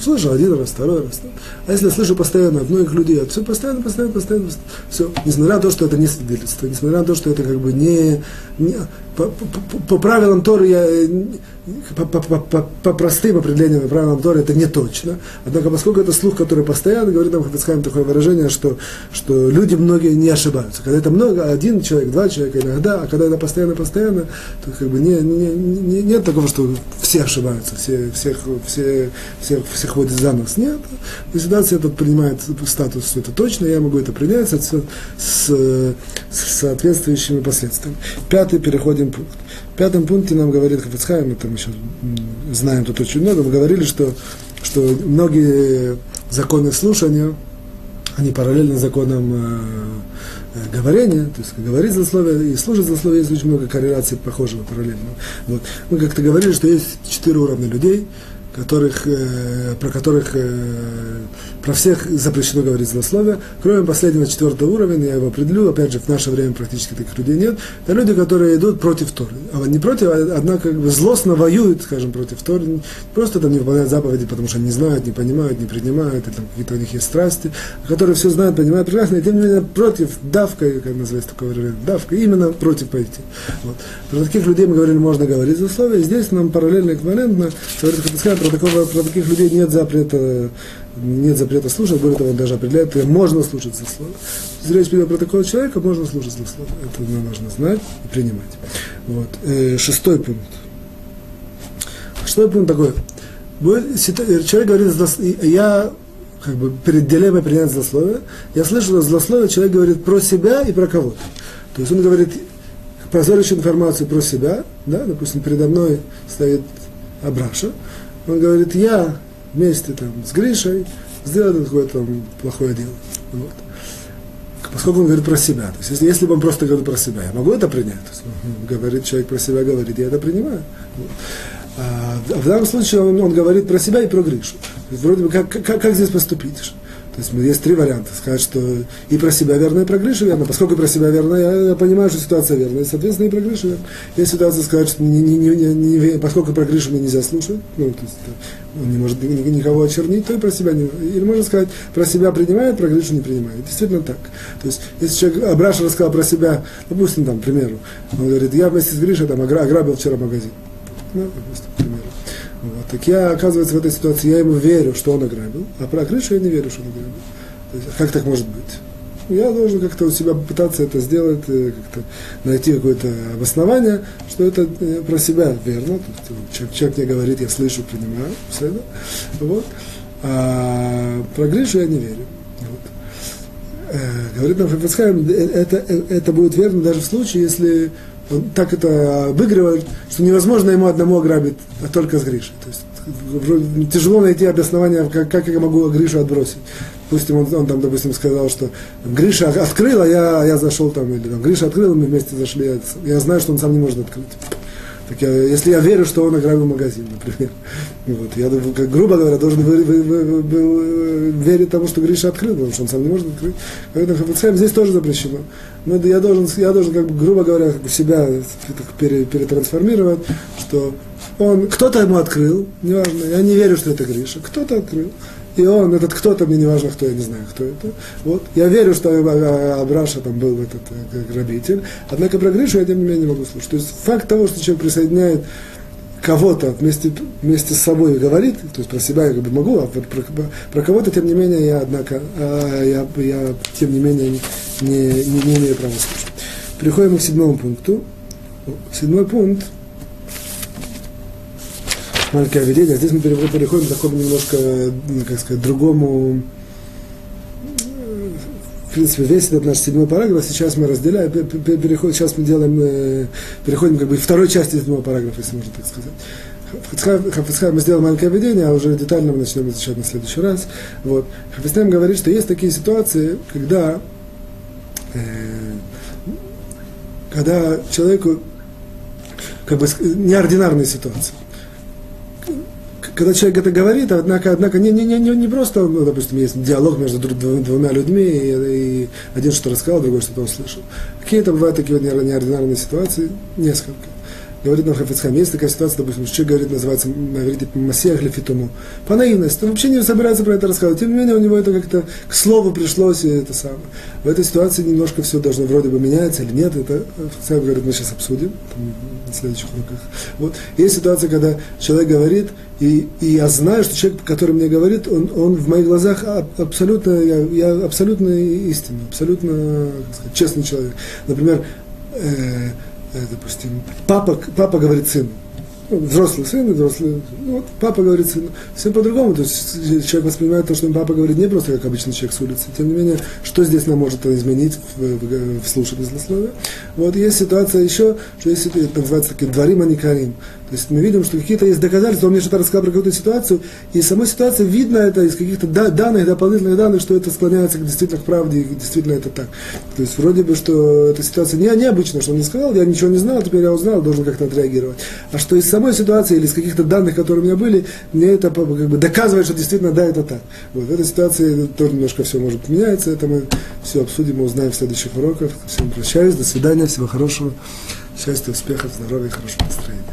Слышу один раз, второй раз. А если я слышу постоянно одних людей, все постоянно, постоянно, постоянно, все. Несмотря на то, что это не свидетельство, несмотря на то, что это как бы не... не по, по, по правилам Торы, я, по, по, по, по простым определениям по правилам Торы это не точно. Однако, поскольку это слух, который постоянно, говорит нам Хафец Хаим такое выражение, что, что люди многие не ошибаются. Когда это много, один человек, два человека иногда, а когда это постоянно, постоянно, то как бы не, не, не, нет такого, что все ошибаются, все, всех, все, всех, всех водят за нос. Нет. И ситуация этот принимает статус, что это точно, я могу это принять с, с соответствующими последствиями. Пятый, переходим пункт. В пятом пункте нам говорит Хафец Хаим, мы там еще знаем тут очень много, мы говорили, что, что многие законы слушания, они параллельны законам э, говорения, то есть говорить злословие и слушать злословие, есть очень много корреляций похожего, параллельного. Вот. Мы как-то говорили, что есть четыре уровня людей, которых, э, про которых э, про всех запрещено говорить злословие, кроме последнего четвертого уровня, я его определю, опять же, в наше время практически таких людей нет, это люди, которые идут против Торы, а не против, а, однако как бы злостно воюют, скажем, против Торы, просто там не выполняют заповеди, потому что они знают, не понимают, не принимают, и, там, какие-то у них есть страсти, которые все знают, понимают прекрасно, и тем не менее против давкой, как называется такое выражение, давкой, именно против пойти. Вот. Про таких людей мы говорили, можно говорить злословие, здесь нам параллельно, эквивалентно, про, такого, про таких людей нет запрета, нет запрета слушать, более того, он даже определяет, можно слушать злословие. Если речь идет про такого человека, можно слушать злословие. Это нам нужно знать и принимать. Вот. Шестой пункт. Шестой пункт такой. Человек говорит, я как бы перед дилеммой принять злословие, я слышал злословие, человек говорит про себя и про кого-то. То есть он говорит позорящую информацию про себя, да, допустим, передо мной стоит Абраша, он говорит, я вместе там, с Гришей сделал какое-то плохое дело. Вот. Поскольку он говорит про себя. То есть, если, если бы он просто говорил про себя, я могу это принять. То есть, говорит человек про себя, говорит, я это принимаю. Вот. А в данном случае он, он говорит про себя и про Гришу. То есть, вроде бы, как, как, как здесь поступить? То есть есть три варианта. Сказать, что и про себя верно, и про Гришу верно. Поскольку про себя верно, я, я понимаю, что ситуация верна. И, соответственно, и про Гришу верно. Есть ситуация сказать, что не, не, не, не, поскольку про Гришу мне нельзя слушать, ну, то есть он не может никого очернить, то и про себя не... Или можно сказать, про себя принимает, про Гришу не принимает. Действительно так. То есть, если человек Абраша рассказал про себя, допустим, там, к примеру, он говорит, я вместе с Гришей там, ограбил вчера магазин. Ну, допустим, к примеру. Вот. Так я, оказывается, в этой ситуации, я ему верю, что он ограбил, а про Гришу я не верю, что он ограбил. То есть, как так может быть? Я должен как-то у себя пытаться это сделать, как-то найти какое-то обоснование, что это про себя верно. Человек, человек мне говорит, я слышу, принимаю, все это. Вот. А про Гришу я не верю. Вот. Э, говорит нам Хафец Хаим, это, это будет верно даже в случае, если... Он так это обыгрывает, что невозможно ему одному ограбить, а только с Гришей. То есть тяжело найти обоснование, как, как я могу Гришу отбросить. Допустим, он, он там, допустим, сказал, что Гриша открыл, а я, я зашел там, или там Гриша открыл, мы вместе зашли, я, я знаю, что он сам не может открыть. Так я, если я верю, что он ограбил магазин, например, вот, я, как, грубо говоря, должен вы, вы, вы, вы, верить тому, что Гриша открыл, потому что он сам не может открыть. Поэтому Хафец Хаим здесь тоже запрещено. Но я должен, я должен как, грубо говоря, как, себя пере, перетрансформировать, что он, кто-то ему открыл, неважно, я не верю, что это Гриша, кто-то открыл. И он, этот кто-то, мне не важно, кто, я не знаю, кто это. Вот. Я верю, что Абраша там был этот грабитель. Однако про Гришу я, тем не менее, не могу слушать. То есть факт того, что человек присоединяет кого-то вместе, вместе с собой и говорит, то есть про себя я как бы могу, а про, про, про кого-то, тем не менее, я, однако, я, я тем не менее, не, не, не имею права слушать. Переходим к седьмому пункту. Седьмой пункт. Маленькое видение. Здесь мы переходим к такому немножко, как сказать, другому. В принципе, весь этот наш седьмой параграф сейчас мы разделяем, переходим, сейчас мы делаем, переходим как бы второй части седьмого параграфа, если можно так сказать. Хафец Хаим, мы сделали маленькое введение, а уже детально мы начнем изучать на следующий раз. Вот. Хафец Хаим говорит, что есть такие ситуации, когда, э, когда человеку как бы неординарная ситуация. Когда человек это говорит, однако, однако не, не, не, не просто, ну, допустим, есть диалог между двумя людьми, и, и один что-то рассказал, другой что-то услышал. Какие-то бывают такие неординарные ситуации, несколько. Говорит нам Хафец Хаим, есть такая ситуация, допустим, человек говорит, называется, говорит, Массиа Хлефитуму. По наивности, он вообще не собирается про это рассказывать. Тем не менее, у него это как-то к слову пришлось, и это самое. В этой ситуации немножко все должно вроде бы меняется или нет. Это Хафец Хаим говорит, мы сейчас обсудим, там, на следующих уроках. Вот. Есть ситуация, когда человек говорит, и, и я знаю, что человек, который мне говорит, он, он в моих глазах абсолютно, я, я абсолютно истинный, абсолютно, как сказать, честный человек. Например, э, допустим, папа, папа говорит сыну, взрослый сын, взрослый, вот папа говорит сыну, все по-другому, то есть человек воспринимает то, что им папа говорит, не просто как обычный человек с улицы, тем не менее, что здесь нам может изменить в, в, в слушании злословия. Вот есть ситуация еще, что есть, это называется таки дворим, а не корим, то есть мы видим, что какие-то есть доказательства, он мне что-то рассказал про какую-то ситуацию, и самой ситуации видно это из каких-то данных, дополнительных данных, что это склоняется действительно к правде, и действительно это так. То есть вроде бы, что эта ситуация не, необычна, что он мне сказал, я ничего не знал, теперь я узнал, должен как-то отреагировать. А что из самой ситуации или из каких-то данных, которые у меня были, мне это как бы доказывает, что действительно да, это так. Вот в этой ситуации тоже немножко все может поменяться, это мы все обсудим и узнаем в следующих уроках. Всем прощаюсь, до свидания, всего хорошего, счастья, успехов, здоровья и хорошего настроения.